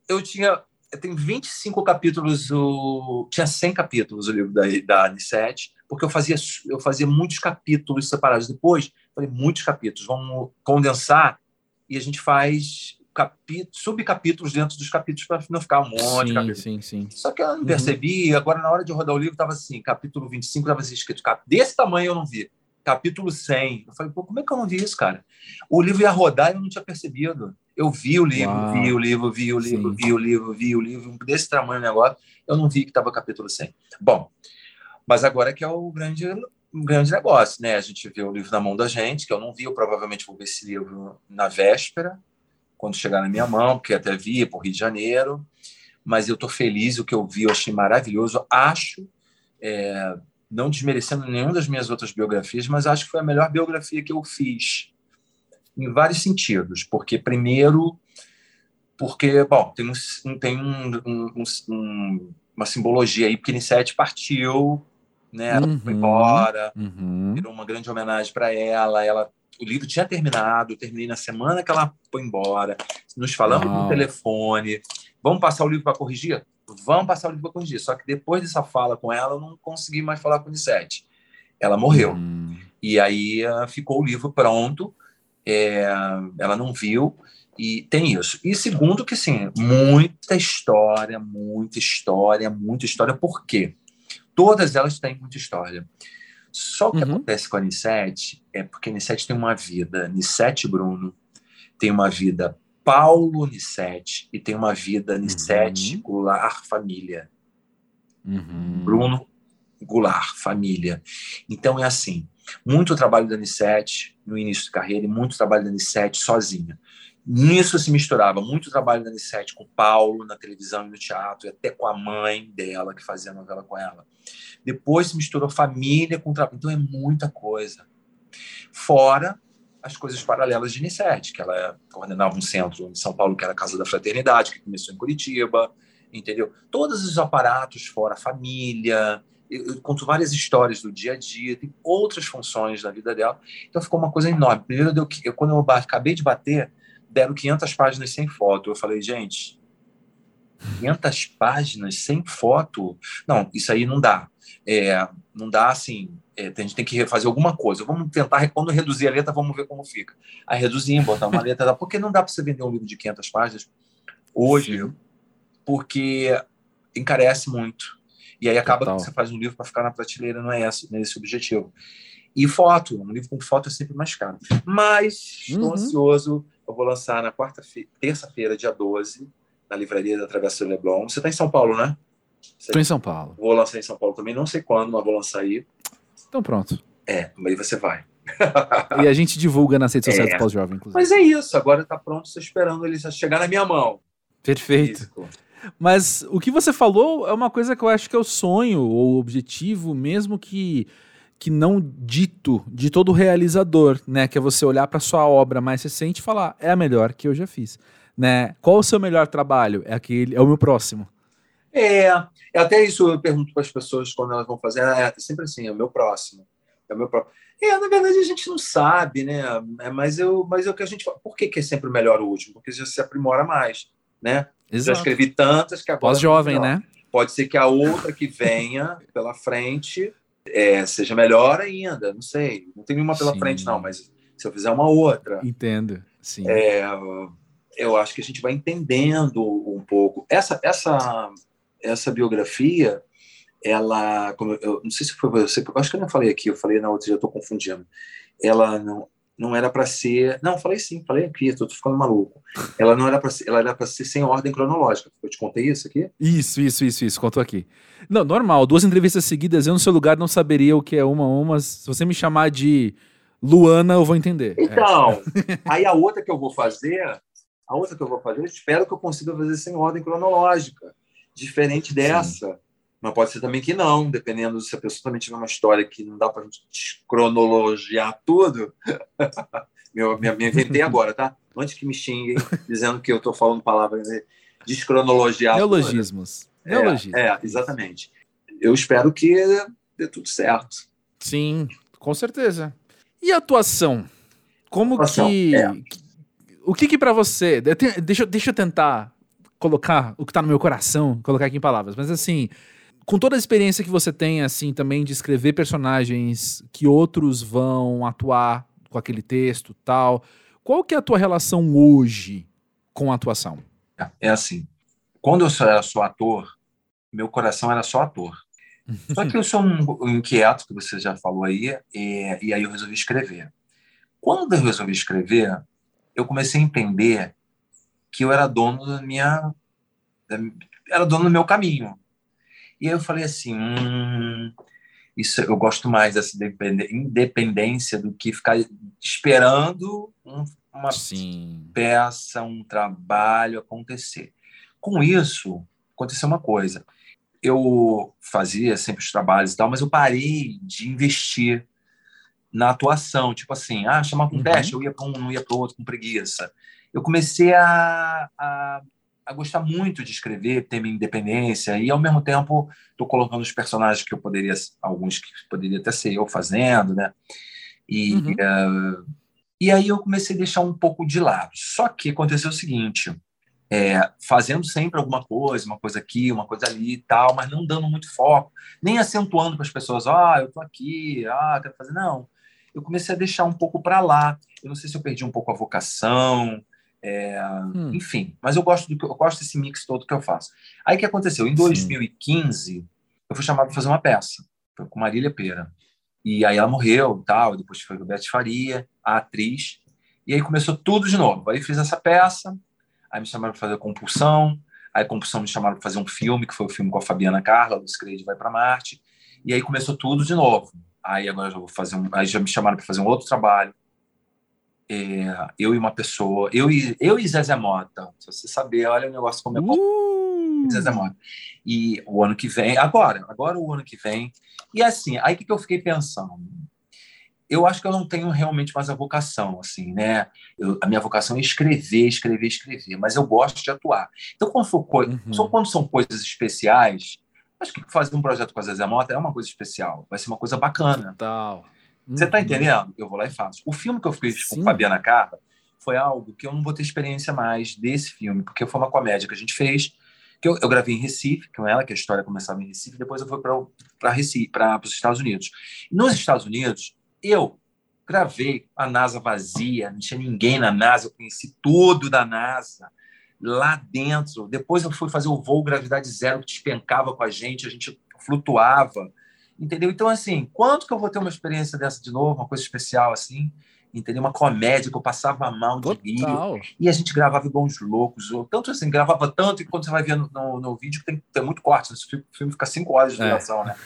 eu tinha, eu tenho vinte e cinco capítulos, o, tinha cem capítulos o livro da, da Nicette, porque eu fazia, eu fazia muitos capítulos separados. Depois, falei, muitos capítulos, vamos condensar e a gente faz capítulo, subcapítulos dentro dos capítulos para não ficar um monte sim, de capítulos. Sim, sim. Só que eu não percebi, uhum. Agora na hora de rodar o livro estava assim, capítulo vinte e cinco estava assim, escrito, desse tamanho eu não vi. Capítulo cem. Eu falei, pô, como é que eu não vi isso, cara? O livro ia rodar e eu não tinha percebido. Eu vi o livro, Uau. vi o livro, vi o livro, Sim. vi o livro, vi o livro, desse tamanho o negócio, eu não vi que estava capítulo cem. Bom, mas agora que é o grande, um grande negócio, né? A gente vê o livro na mão da gente, que eu não vi, eu provavelmente vou ver esse livro na véspera, quando chegar na minha mão, porque até vi, é para o Rio de Janeiro, mas eu estou feliz, o que eu vi eu achei maravilhoso, acho... É, não desmerecendo nenhuma das minhas outras biografias, mas acho que foi a melhor biografia que eu fiz, em vários sentidos, porque, primeiro, porque, bom, tem, um, tem um, um, um, uma simbologia aí, porque Nicette partiu, né, uhum, foi embora, uhum. Virou uma grande homenagem para ela, ela, o livro tinha terminado, eu terminei na semana que ela foi embora, nos falamos ah. no telefone, vamos passar o livro para corrigir? Vamos passar o livro para corrigir. Só que depois dessa fala com ela, eu não consegui mais falar com a Nicette. Ela morreu. Hum. E aí ficou o livro pronto, é, ela não viu, e tem isso. E segundo que, sim, muita história, muita história, muita história. Por quê? Todas elas têm muita história. Só que uhum. acontece com a Nicette é porque a Nicette tem uma vida. Nicette Bruno tem uma vida Paulo Nicette, e tem uma vida Nicette uhum. Goulart família. Uhum. Bruno Goulart família. Então é assim, muito trabalho da Nicette no início de carreira e muito trabalho da Nicette sozinha. Nisso se misturava muito trabalho da Nicette com Paulo na televisão e no teatro, e até com a mãe dela que fazia novela com ela. Depois se misturou família com trabalho. Então é muita coisa. Fora as coisas paralelas de Nicette, que ela coordenava um centro em São Paulo, que era a Casa da Fraternidade, que começou em Curitiba, entendeu? Todos os aparatos fora a família, eu, eu conto várias histórias do dia a dia, tem outras funções na vida dela, então ficou uma coisa enorme. Primeiro, deu, eu, quando eu acabei de bater, deram quinhentas páginas sem foto. Eu falei, gente, quinhentas páginas sem foto? Não, isso aí não dá. É, não dá assim... a gente tem que refazer alguma coisa, vamos tentar, quando reduzir a letra, vamos ver como fica. Aí reduzir, botar uma letra, porque não dá para você vender um livro de quinhentas páginas hoje, Sim. porque encarece muito. E aí acaba Total. que você faz um livro para ficar na prateleira, não é esse, não é esse o objetivo. E foto, um livro com foto é sempre mais caro. Mas estou uhum. ansioso, eu vou lançar na quarta-feira, terça-feira, dia doze, na livraria da Travessa do Leblon. Você está em São Paulo, né? Estou em São Paulo. Vou lançar em São Paulo também, não sei quando, mas vou lançar aí. Então pronto. É, aí você vai. E a gente divulga nas redes sociais é. do Pós-Jovem, inclusive. Mas é isso, agora tá pronto, estou esperando ele chegar na minha mão. Perfeito. Físico. Mas o que você falou é uma coisa que eu acho que é o sonho, ou objetivo, mesmo que, que não dito, de todo realizador, né? Que é você olhar para sua obra mais recente e falar, é a melhor que eu já fiz. Né? Qual o seu melhor trabalho? É aquele, é o meu próximo. É, até isso eu pergunto para as pessoas quando elas vão fazer, ah, é sempre assim, é o meu próximo, é o meu próximo. É, na verdade a gente não sabe, né? É, mas eu, mas é o que a gente fala. Por que, que é sempre o melhor o último? Porque já se aprimora mais, né? Exato. Já escrevi tantas que agora... Pós-Jovem, né? Pode ser que a outra que venha pela frente é, seja melhor ainda, não sei. Não tem nenhuma pela Sim. frente, não, mas se eu fizer uma outra... Entendo, sim. É, eu acho que a gente vai entendendo um pouco. Essa... essa Essa biografia, ela, como eu, eu não sei se foi você, acho que eu não falei aqui, eu falei na outra, já estou confundindo. Ela não, não era para ser, não, falei sim, falei aqui, estou ficando maluco. Ela não era para ser, ela era para ser sem ordem cronológica. Eu te contei isso aqui? Isso, isso, isso, isso, contou aqui. Não, normal, duas entrevistas seguidas, eu no seu lugar não saberia o que é uma a uma, se você me chamar de Luana, eu vou entender. Então, é. aí a outra que eu vou fazer, a outra que eu vou fazer, eu espero que eu consiga fazer sem ordem cronológica. Diferente dessa, Sim. mas pode ser também que não, dependendo se a pessoa também tiver uma história que não dá para a gente cronologiar tudo. Meu, minha, me inventei agora, tá? Antes que me xinguem, dizendo que eu estou falando palavras descronologiadas. Neologismos. É, Neologismos. É, exatamente. Eu espero que dê tudo certo. Sim, com certeza. E a atuação? Como atuação, que... É. O que que para você... Deixa, deixa eu tentar... colocar o que está no meu coração, colocar aqui em palavras, mas assim, com toda a experiência que você tem, assim, também de escrever personagens que outros vão atuar com aquele texto e tal, qual que é a tua relação hoje com a atuação? É assim, quando eu era só ator, meu coração era só ator. Só que eu sou um inquieto, que você já falou aí, e, e aí eu resolvi escrever. Quando eu resolvi escrever, eu comecei a entender que eu era dono da minha... Da, era dono do meu caminho. E aí eu falei assim, hum, isso, eu gosto mais dessa independência do que ficar esperando um, uma Sim. peça, um trabalho acontecer. Com isso, aconteceu uma coisa. Eu fazia sempre os trabalhos e tal, mas eu parei de investir na atuação. Tipo assim, ah, chamava um teste, uhum. eu ia para um, não ia para o outro, com preguiça. Eu comecei a, a, a gostar muito de escrever, ter minha independência, e, ao mesmo tempo, estou colocando os personagens que eu poderia... Alguns que poderia até ser eu fazendo, né? E, uhum. uh, e aí eu comecei a deixar um pouco de lado. Só que aconteceu o seguinte... É, fazendo sempre alguma coisa, uma coisa aqui, uma coisa ali e tal, mas não dando muito foco, nem acentuando para as pessoas, ah, eu estou aqui, ah, quero fazer, não. Eu comecei a deixar um pouco para lá. Eu não sei se eu perdi um pouco a vocação, é, hum. enfim, mas eu gosto, do que, eu gosto desse mix todo que eu faço. Aí o que aconteceu? Em dois mil e quinze, Sim. eu fui chamado para fazer uma peça, foi com Marília Pera. E aí ela morreu e tal, depois foi o Roberto Faria, a atriz, e aí começou tudo de novo. Aí fiz essa peça, aí me chamaram para fazer a Compulsão, aí a Compulsão me chamaram para fazer um filme, que foi o filme com a Fabiana Carla, o Scred vai para Marte, e aí começou tudo de novo. Aí agora já vou fazer um, aí já me chamaram para fazer um outro trabalho. É, eu e uma pessoa, eu e, eu e Zezé Mota, se você saber, olha o negócio como é bom. Uh! Zezé Mota. E o ano que vem, agora, agora o ano que vem, e assim, aí o que, que eu fiquei pensando? Eu acho que eu não tenho realmente mais a vocação, assim, né? Eu, a minha vocação é escrever, escrever, escrever, mas eu gosto de atuar. Então, quando, for coi- uhum. só quando são coisas especiais, acho que fazer um projeto com a Zezé Mota é uma coisa especial, vai ser uma coisa bacana. Total. Uhum. Você tá entendendo? Eu vou lá e faço. O filme que eu fiz Sim. com Fabiana Carla foi algo que eu não vou ter experiência mais desse filme, porque foi uma comédia que a gente fez, que eu, eu gravei em Recife, com ela, que a história começava em Recife, depois eu fui para Recife, para os Estados Unidos. Nos Estados Unidos... Eu gravei a NASA vazia, não tinha ninguém na NASA, eu conheci tudo da NASA lá dentro. Depois eu fui fazer o voo gravidade zero, que despencava com a gente, a gente flutuava, entendeu? Então, assim, quanto que eu vou ter uma experiência dessa de novo, uma coisa especial assim, entendeu? Uma comédia que eu passava mal de rir, e a gente gravava igual uns loucos, ou tanto assim, gravava tanto, e quando você vai ver no, no, no vídeo, tem, tem muito corte, o filme fica cinco horas de duração, é. né?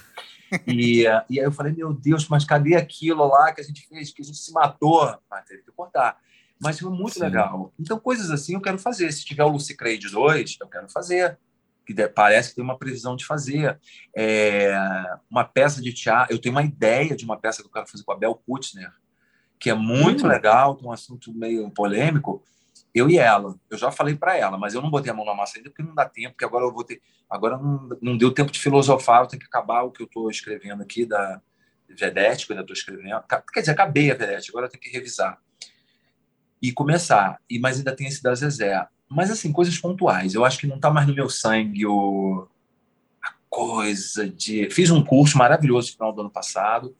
E, e aí eu falei, meu Deus, mas cadê aquilo lá que a gente fez, que a gente se matou? Mas teve que cortar. Mas foi muito Sim. legal. Então, coisas assim eu quero fazer. Se tiver o Lucy Crede dois, eu quero fazer. Que de, parece que tem uma previsão de fazer. É, uma peça de teatro. Eu tenho uma ideia de uma peça que eu quero fazer com a Bel Kutner, que é muito hum. legal, tem um assunto meio polêmico. Eu e ela. Eu já falei para ela, mas eu não botei a mão na massa ainda porque não dá tempo, porque agora eu vou ter... Agora não, não deu tempo de filosofar, eu tenho que acabar o que eu estou escrevendo aqui da Vedete, que eu ainda estou escrevendo. Quer dizer, acabei a Vedete, agora eu tenho que revisar. E começar. E, mas ainda tem esse da Zezé. Mas, assim, coisas pontuais. Eu acho que não está mais no meu sangue o... a coisa de... Fiz um curso maravilhoso no final do ano passado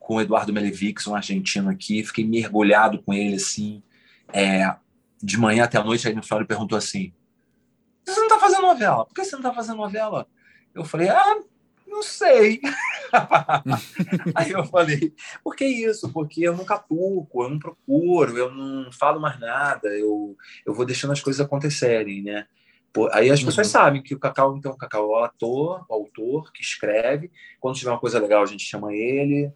com o Eduardo Melevics, um argentino aqui. Fiquei mergulhado com ele, assim... É... de manhã até a noite, aí no final ele perguntou assim, você não está fazendo novela? Por que você não está fazendo novela? Eu falei, ah, não sei. Aí eu falei, por que isso? Porque eu não catuco, eu não procuro, eu não falo mais nada, eu, eu vou deixando as coisas acontecerem, né? Pô, aí as uhum. pessoas sabem que o Cacau, então, o Cacau é o ator, o autor que escreve, quando tiver uma coisa legal a gente chama ele,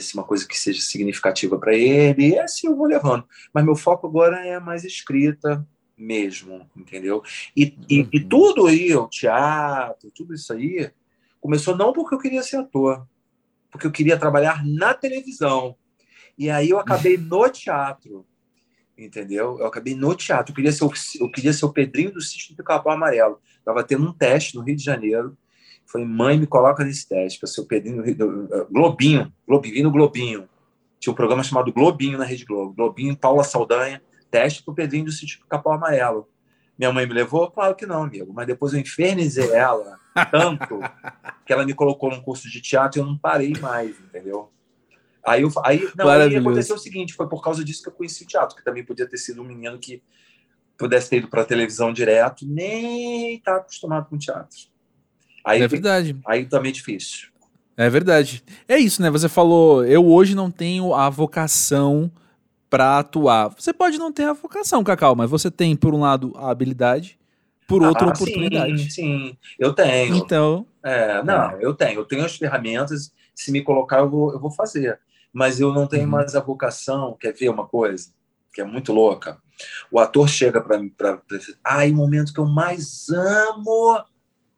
se uma coisa que seja significativa para ele, e assim eu vou levando. Mas meu foco agora é mais escrita mesmo, entendeu? E, uhum. e, e tudo aí, o teatro, tudo isso aí, começou não porque eu queria ser ator, porque eu queria trabalhar na televisão. E aí eu acabei uhum. no teatro, entendeu? Eu acabei no teatro. Eu queria ser o, eu queria ser o Pedrinho do Sítio do Picapau Amarelo. Estava tendo um teste no Rio de Janeiro. Falei, mãe, me coloca nesse teste para ser o Pedrinho do Globinho, Globinho no Globinho. Tinha um programa chamado Globinho na Rede Globo. Globinho, Paula Saldanha, teste para o Pedrinho do Sítio do Picapau Amarelo. Minha mãe me levou? Claro que não, amigo. Mas depois eu infernizei ela tanto que ela me colocou num curso de teatro e eu não parei mais, entendeu? Aí, eu, aí, não, aí aconteceu o seguinte, foi por causa disso que eu conheci o teatro, que também podia ter sido um menino que pudesse ter ido para a televisão direto, nem tá acostumado com teatro. Aí, é verdade. Aí também é difícil. É verdade. É isso, né? Você falou, eu hoje não tenho a vocação para atuar. Você pode não ter a vocação, Cacau, mas você tem, por um lado, a habilidade, por outro, ah, a oportunidade. Sim, sim, eu tenho. Então... É, não, é. eu tenho. Eu tenho as ferramentas, se me colocar, eu vou, eu vou fazer. Mas eu não tenho hum. mais a vocação. Quer ver uma coisa que é muito louca? O ator chega para mim, pra, pra, ai, o momento que eu mais amo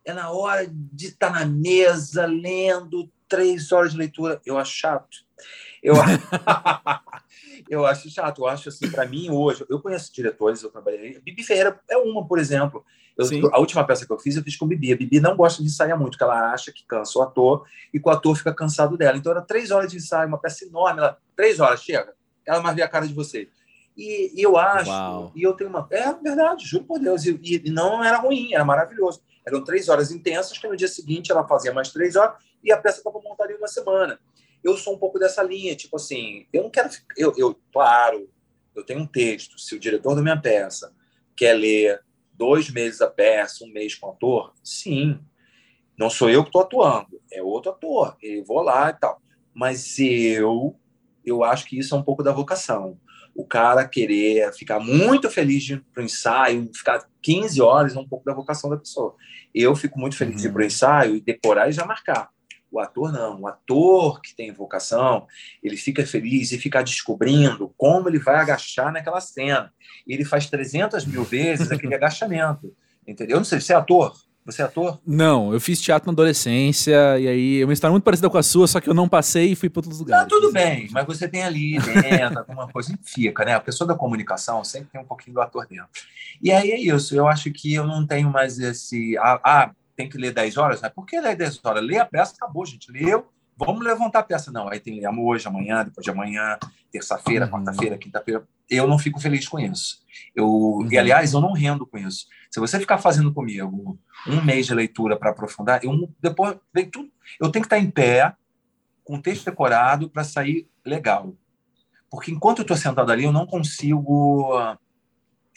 é na hora de estar tá na mesa lendo três horas de leitura. Eu acho chato. Eu, eu acho chato. Eu acho assim, para mim, hoje, eu conheço diretores, eu trabalhei. Bibi Ferreira é uma, por exemplo. Eu, a última peça que eu fiz, eu fiz com Bibi. A Bibi não gosta de ensaiar muito, porque ela acha que cansa o ator e que o ator fica cansado dela. Então, era três horas de ensaio, uma peça enorme. Ela, três horas, chega. Ela mais vê a cara de vocês. E, e eu acho... Uau. E eu tenho uma... É verdade, juro por Deus. E, e não era ruim, era maravilhoso. Eram três horas intensas, que no dia seguinte ela fazia mais três horas e a peça estava montada em uma semana. Eu sou um pouco dessa linha, tipo assim... Eu não quero... Eu, eu, claro, eu tenho um texto. Se o diretor da minha peça quer ler... dois meses a peça, um mês com o ator, sim. Não sou eu que estou atuando, é outro ator. Eu vou lá e tal. Mas eu, eu acho que isso é um pouco da vocação. O cara querer ficar muito feliz de ir para o ensaio, ficar quinze horas é um pouco da vocação da pessoa. Eu fico muito feliz uhum. de ir para o ensaio e decorar e já marcar. O ator não. O ator que tem vocação, ele fica feliz e fica descobrindo como ele vai agachar naquela cena. E ele faz trezentas mil vezes aquele agachamento. Entendeu? Eu não sei, você é ator? Você é ator? Não, eu fiz teatro na adolescência e aí uma história muito parecida com a sua, só que eu não passei e fui para outros lugares. Tá tudo bem, mas você tem ali dentro alguma coisa que fica, né? A pessoa da comunicação sempre tem um pouquinho do ator dentro. E aí é isso, eu acho que eu não tenho mais esse... Ah, ah, tem que ler dez horas, né? Por que ler dez horas? Lê a peça, acabou, gente. Leu, vamos levantar a peça. Não, aí tem que ler hoje, amanhã, depois de amanhã, terça-feira, quarta-feira, quinta-feira. Eu não fico feliz com isso. Eu, uhum. E, aliás, eu não rendo com isso. Se você ficar fazendo comigo um mês de leitura para aprofundar, eu depois vem tudo. Eu tenho que estar em pé, com o texto decorado, para sair legal. Porque enquanto eu estou sentado ali, eu não consigo...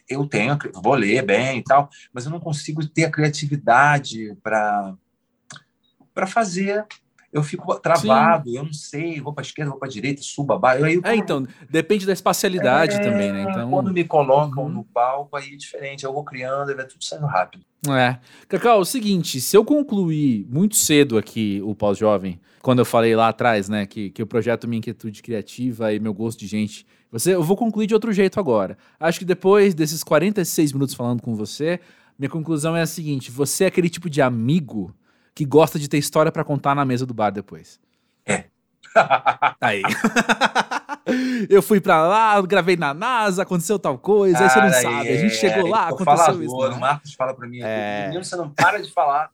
Eu tenho, vou ler bem e tal, mas eu não consigo ter a criatividade para fazer. Eu fico travado, Sim. eu não sei, vou para a esquerda, vou para a direita, subo abaixo. Aí, quando... É, então, depende da espacialidade é, também, né? Então... Quando me colocam uhum. no palco, aí é diferente, eu vou criando, vai tudo saindo rápido. É. Cacau, é o seguinte, se eu concluir muito cedo aqui o Pós-Jovem, quando eu falei lá atrás, né, que, que eu projeto minha inquietude criativa e meu gosto de gente... Você, eu vou concluir de outro jeito agora. Acho que depois desses quarenta e seis minutos falando com você, minha conclusão é a seguinte: você é aquele tipo de amigo que gosta de ter história pra contar na mesa do bar depois. É. Aí. Eu fui pra lá, gravei na NASA, aconteceu tal coisa, cara, aí você não sabe. É, a gente chegou é, lá, aconteceu falador, isso. Né? O Marcos fala pra mim, é. Menino, você não para de falar.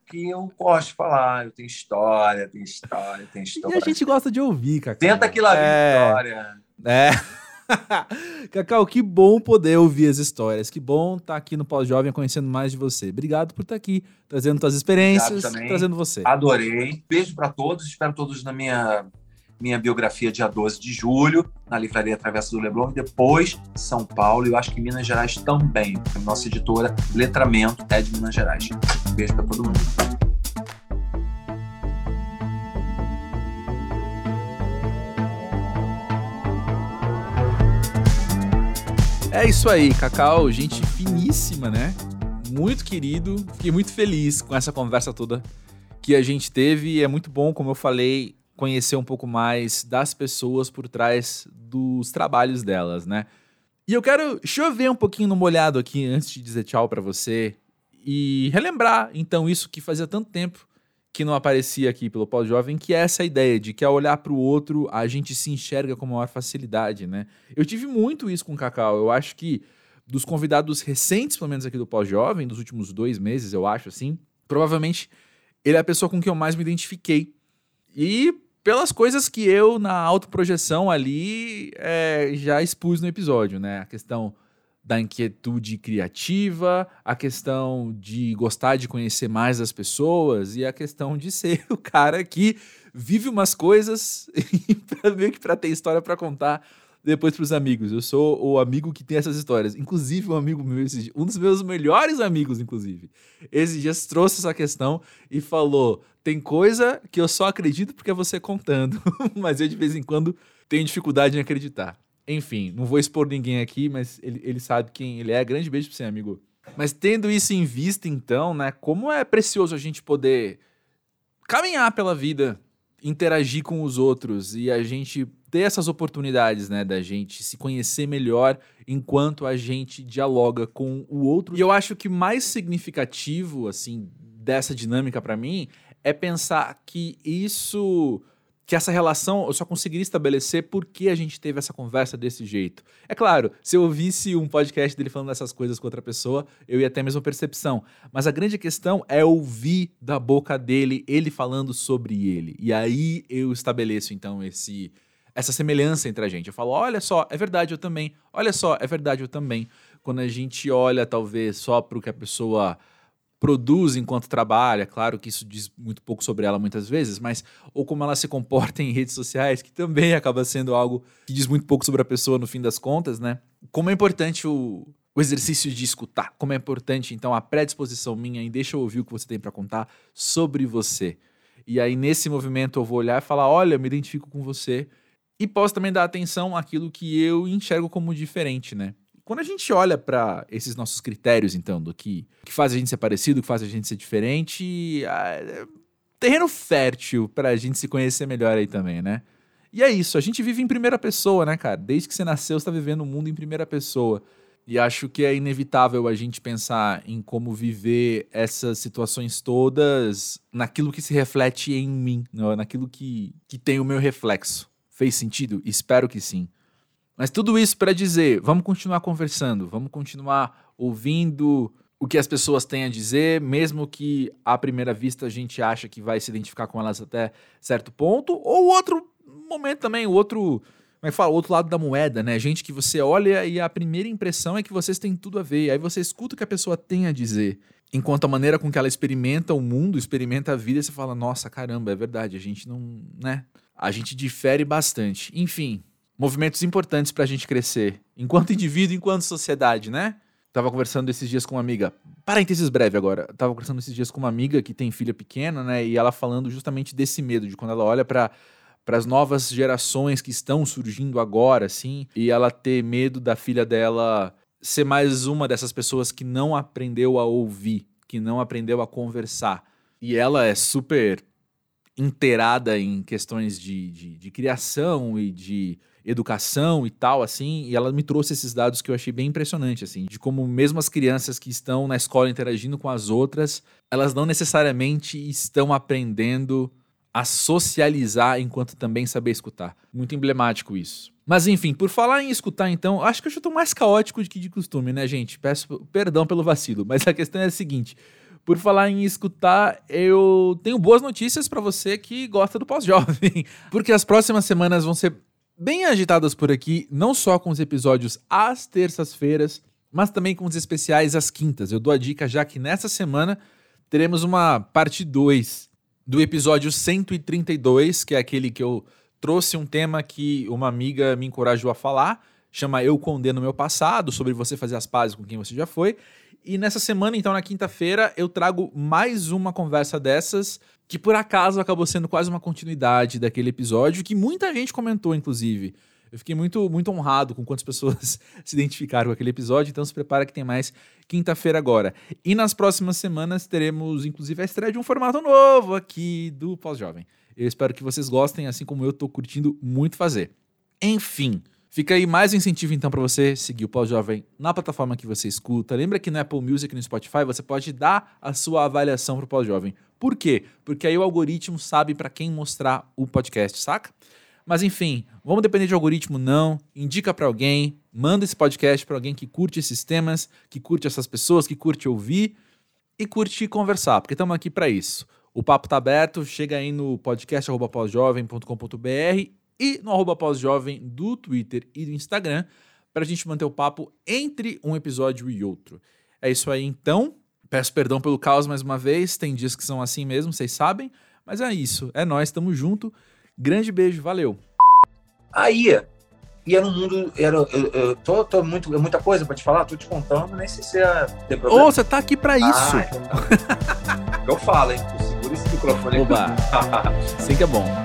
Porque eu gosto de falar, eu tenho história, tenho história, tenho história. E a gente gosta de ouvir, Cacau. Tenta que lá vem é. História. É. Cacau, que bom poder ouvir as histórias. Que bom estar aqui no Pós-Jovem conhecendo mais de você. Obrigado por estar aqui, trazendo suas experiências, trazendo você. Adorei. Beijo para todos. Espero todos na minha, minha biografia dia doze de julho, na livraria Travessa do Leblon, e depois São Paulo, e eu acho que Minas Gerais também. Nossa editora Letramento é de Minas Gerais. Beijo para todo mundo. É isso aí, Cacau, gente finíssima, né? Muito querido, fiquei muito feliz com essa conversa toda que a gente teve. E é muito bom, como eu falei, conhecer um pouco mais das pessoas por trás dos trabalhos delas, né? E eu quero chover um pouquinho no molhado aqui antes de dizer tchau pra você e relembrar, então, isso que fazia tanto tempo que não aparecia aqui pelo Pós-Jovem, que é essa ideia de que ao olhar para o outro, a gente se enxerga com maior facilidade, né? Eu tive muito isso com o Cacau. Eu acho que dos convidados recentes, pelo menos aqui do Pós-Jovem, dos últimos dois meses, eu acho, assim, provavelmente ele é a pessoa com quem eu mais me identifiquei. E pelas coisas que eu, na autoprojeção ali, é, já expus no episódio, né? A questão da inquietude criativa, a questão de gostar de conhecer mais as pessoas e a questão de ser o cara que vive umas coisas meio que para ter história para contar depois para os amigos. Eu sou o amigo que tem essas histórias. Inclusive, um amigo meu, um dos meus melhores amigos, inclusive, esses dias trouxe essa questão e falou: tem coisa que eu só acredito porque é você contando, mas eu de vez em quando tenho dificuldade em acreditar. Enfim, não vou expor ninguém aqui, mas ele, ele sabe quem ele é. Grande beijo pra você, amigo. Mas tendo isso em vista, então, né? Como é precioso a gente poder caminhar pela vida, interagir com os outros e a gente ter essas oportunidades, né? Da gente se conhecer melhor enquanto a gente dialoga com o outro. E eu acho que mais significativo, assim, dessa dinâmica pra mim é pensar que isso... que essa relação eu só conseguiria estabelecer porque a gente teve essa conversa desse jeito. É claro, se eu ouvisse um podcast dele falando dessas coisas com outra pessoa, eu ia ter a mesma percepção. Mas a grande questão é ouvir da boca dele, ele falando sobre ele. E aí eu estabeleço, então, esse, essa semelhança entre a gente. Eu falo, olha só, é verdade, eu também. Olha só, é verdade, eu também. Quando a gente olha, talvez, só para o que a pessoa... produz enquanto trabalha, claro que isso diz muito pouco sobre ela muitas vezes, mas ou como ela se comporta em redes sociais, que também acaba sendo algo que diz muito pouco sobre a pessoa no fim das contas, né? Como é importante o, o exercício de escutar, como é importante, então, a predisposição minha em deixa eu ouvir o que você tem para contar sobre você. E aí, nesse movimento, eu vou olhar e falar, olha, eu me identifico com você e posso também dar atenção àquilo que eu enxergo como diferente, né? Quando a gente olha para esses nossos critérios, então, do que, que faz a gente ser parecido, que faz a gente ser diferente, é terreno fértil para a gente se conhecer melhor aí também, né? E é isso, a gente vive em primeira pessoa, né, cara? Desde que você nasceu, você está vivendo o mundo em primeira pessoa. E acho que é inevitável a gente pensar em como viver essas situações todas naquilo que se reflete em mim, naquilo que, que tem o meu reflexo. Fez sentido? Espero que sim. Mas tudo isso para dizer, vamos continuar conversando, vamos continuar ouvindo o que as pessoas têm a dizer, mesmo que à primeira vista a gente acha que vai se identificar com elas até certo ponto, ou outro momento também, o outro, como é que fala, o outro lado da moeda, né? Gente que você olha e a primeira impressão é que vocês têm tudo a ver, aí você escuta o que a pessoa tem a dizer, enquanto a maneira com que ela experimenta o mundo, experimenta a vida, você fala, nossa, caramba, é verdade, a gente não, né? A gente difere bastante, enfim... Movimentos importantes pra gente crescer, enquanto indivíduo, enquanto sociedade, né? Tava conversando esses dias com uma amiga, parênteses breve agora, tava conversando esses dias com uma amiga que tem filha pequena, né? E ela falando justamente desse medo, de quando ela olha pra, pras novas gerações que estão surgindo agora, assim, e ela ter medo da filha dela ser mais uma dessas pessoas que não aprendeu a ouvir, que não aprendeu a conversar. E ela é super inteirada em questões de, de, de criação e de... educação e tal, assim, e ela me trouxe esses dados que eu achei bem impressionante, assim, de como mesmo as crianças que estão na escola interagindo com as outras, elas não necessariamente estão aprendendo a socializar enquanto também saber escutar. Muito emblemático isso. Mas enfim, por falar em escutar então, acho que eu já tô mais caótico do que de costume, né, gente? Peço perdão pelo vacilo, mas a questão é a seguinte... Por falar em escutar, eu tenho boas notícias pra você que gosta do Pós-Jovem, porque as próximas semanas vão ser bem agitadas por aqui, não só com os episódios às terças-feiras, mas também com os especiais às quintas. Eu dou a dica já que nessa semana teremos uma parte dois do episódio cento e trinta e dois, que é aquele que eu trouxe um tema que uma amiga me encorajou a falar, chama Eu Condeno Meu Passado, sobre você fazer as pazes com quem você já foi. E nessa semana, então, na quinta-feira, eu trago mais uma conversa dessas, que por acaso acabou sendo quase uma continuidade daquele episódio, que muita gente comentou, inclusive. Eu fiquei muito, muito honrado com quantas pessoas se identificaram com aquele episódio, então se prepara que tem mais quinta-feira agora. E nas próximas semanas teremos, inclusive, a estreia de um formato novo aqui do Pós-Jovem. Eu espero que vocês gostem, assim como eu estou curtindo muito fazer. Enfim, fica aí mais um incentivo, então, para você seguir o Pós-Jovem na plataforma que você escuta. Lembra que no Apple Music e no Spotify você pode dar a sua avaliação para o Pós-Jovem. Por quê? Porque aí o algoritmo sabe para quem mostrar o podcast, saca? Mas enfim, vamos depender de algoritmo não, indica para alguém, manda esse podcast para alguém que curte esses temas, que curte essas pessoas, que curte ouvir e curte conversar, porque estamos aqui para isso. O papo tá aberto, chega aí no podcast arroba pós jovem ponto com ponto br e no arroba pós jovem do Twitter e do Instagram para a gente manter o papo entre um episódio e outro. É isso aí, então. Peço perdão pelo caos mais uma vez. Tem dias que são assim mesmo, vocês sabem. Mas é isso. É nóis, tamo junto. Grande beijo, valeu. Aí, e era um mundo... Era, eu, eu tô, tô muito, muita coisa pra te falar, tô te contando, nem sei se é... Ô, você tá aqui pra isso. Ah, eu falo, hein. Eu seguro esse microfone. Oba. Assim que é bom.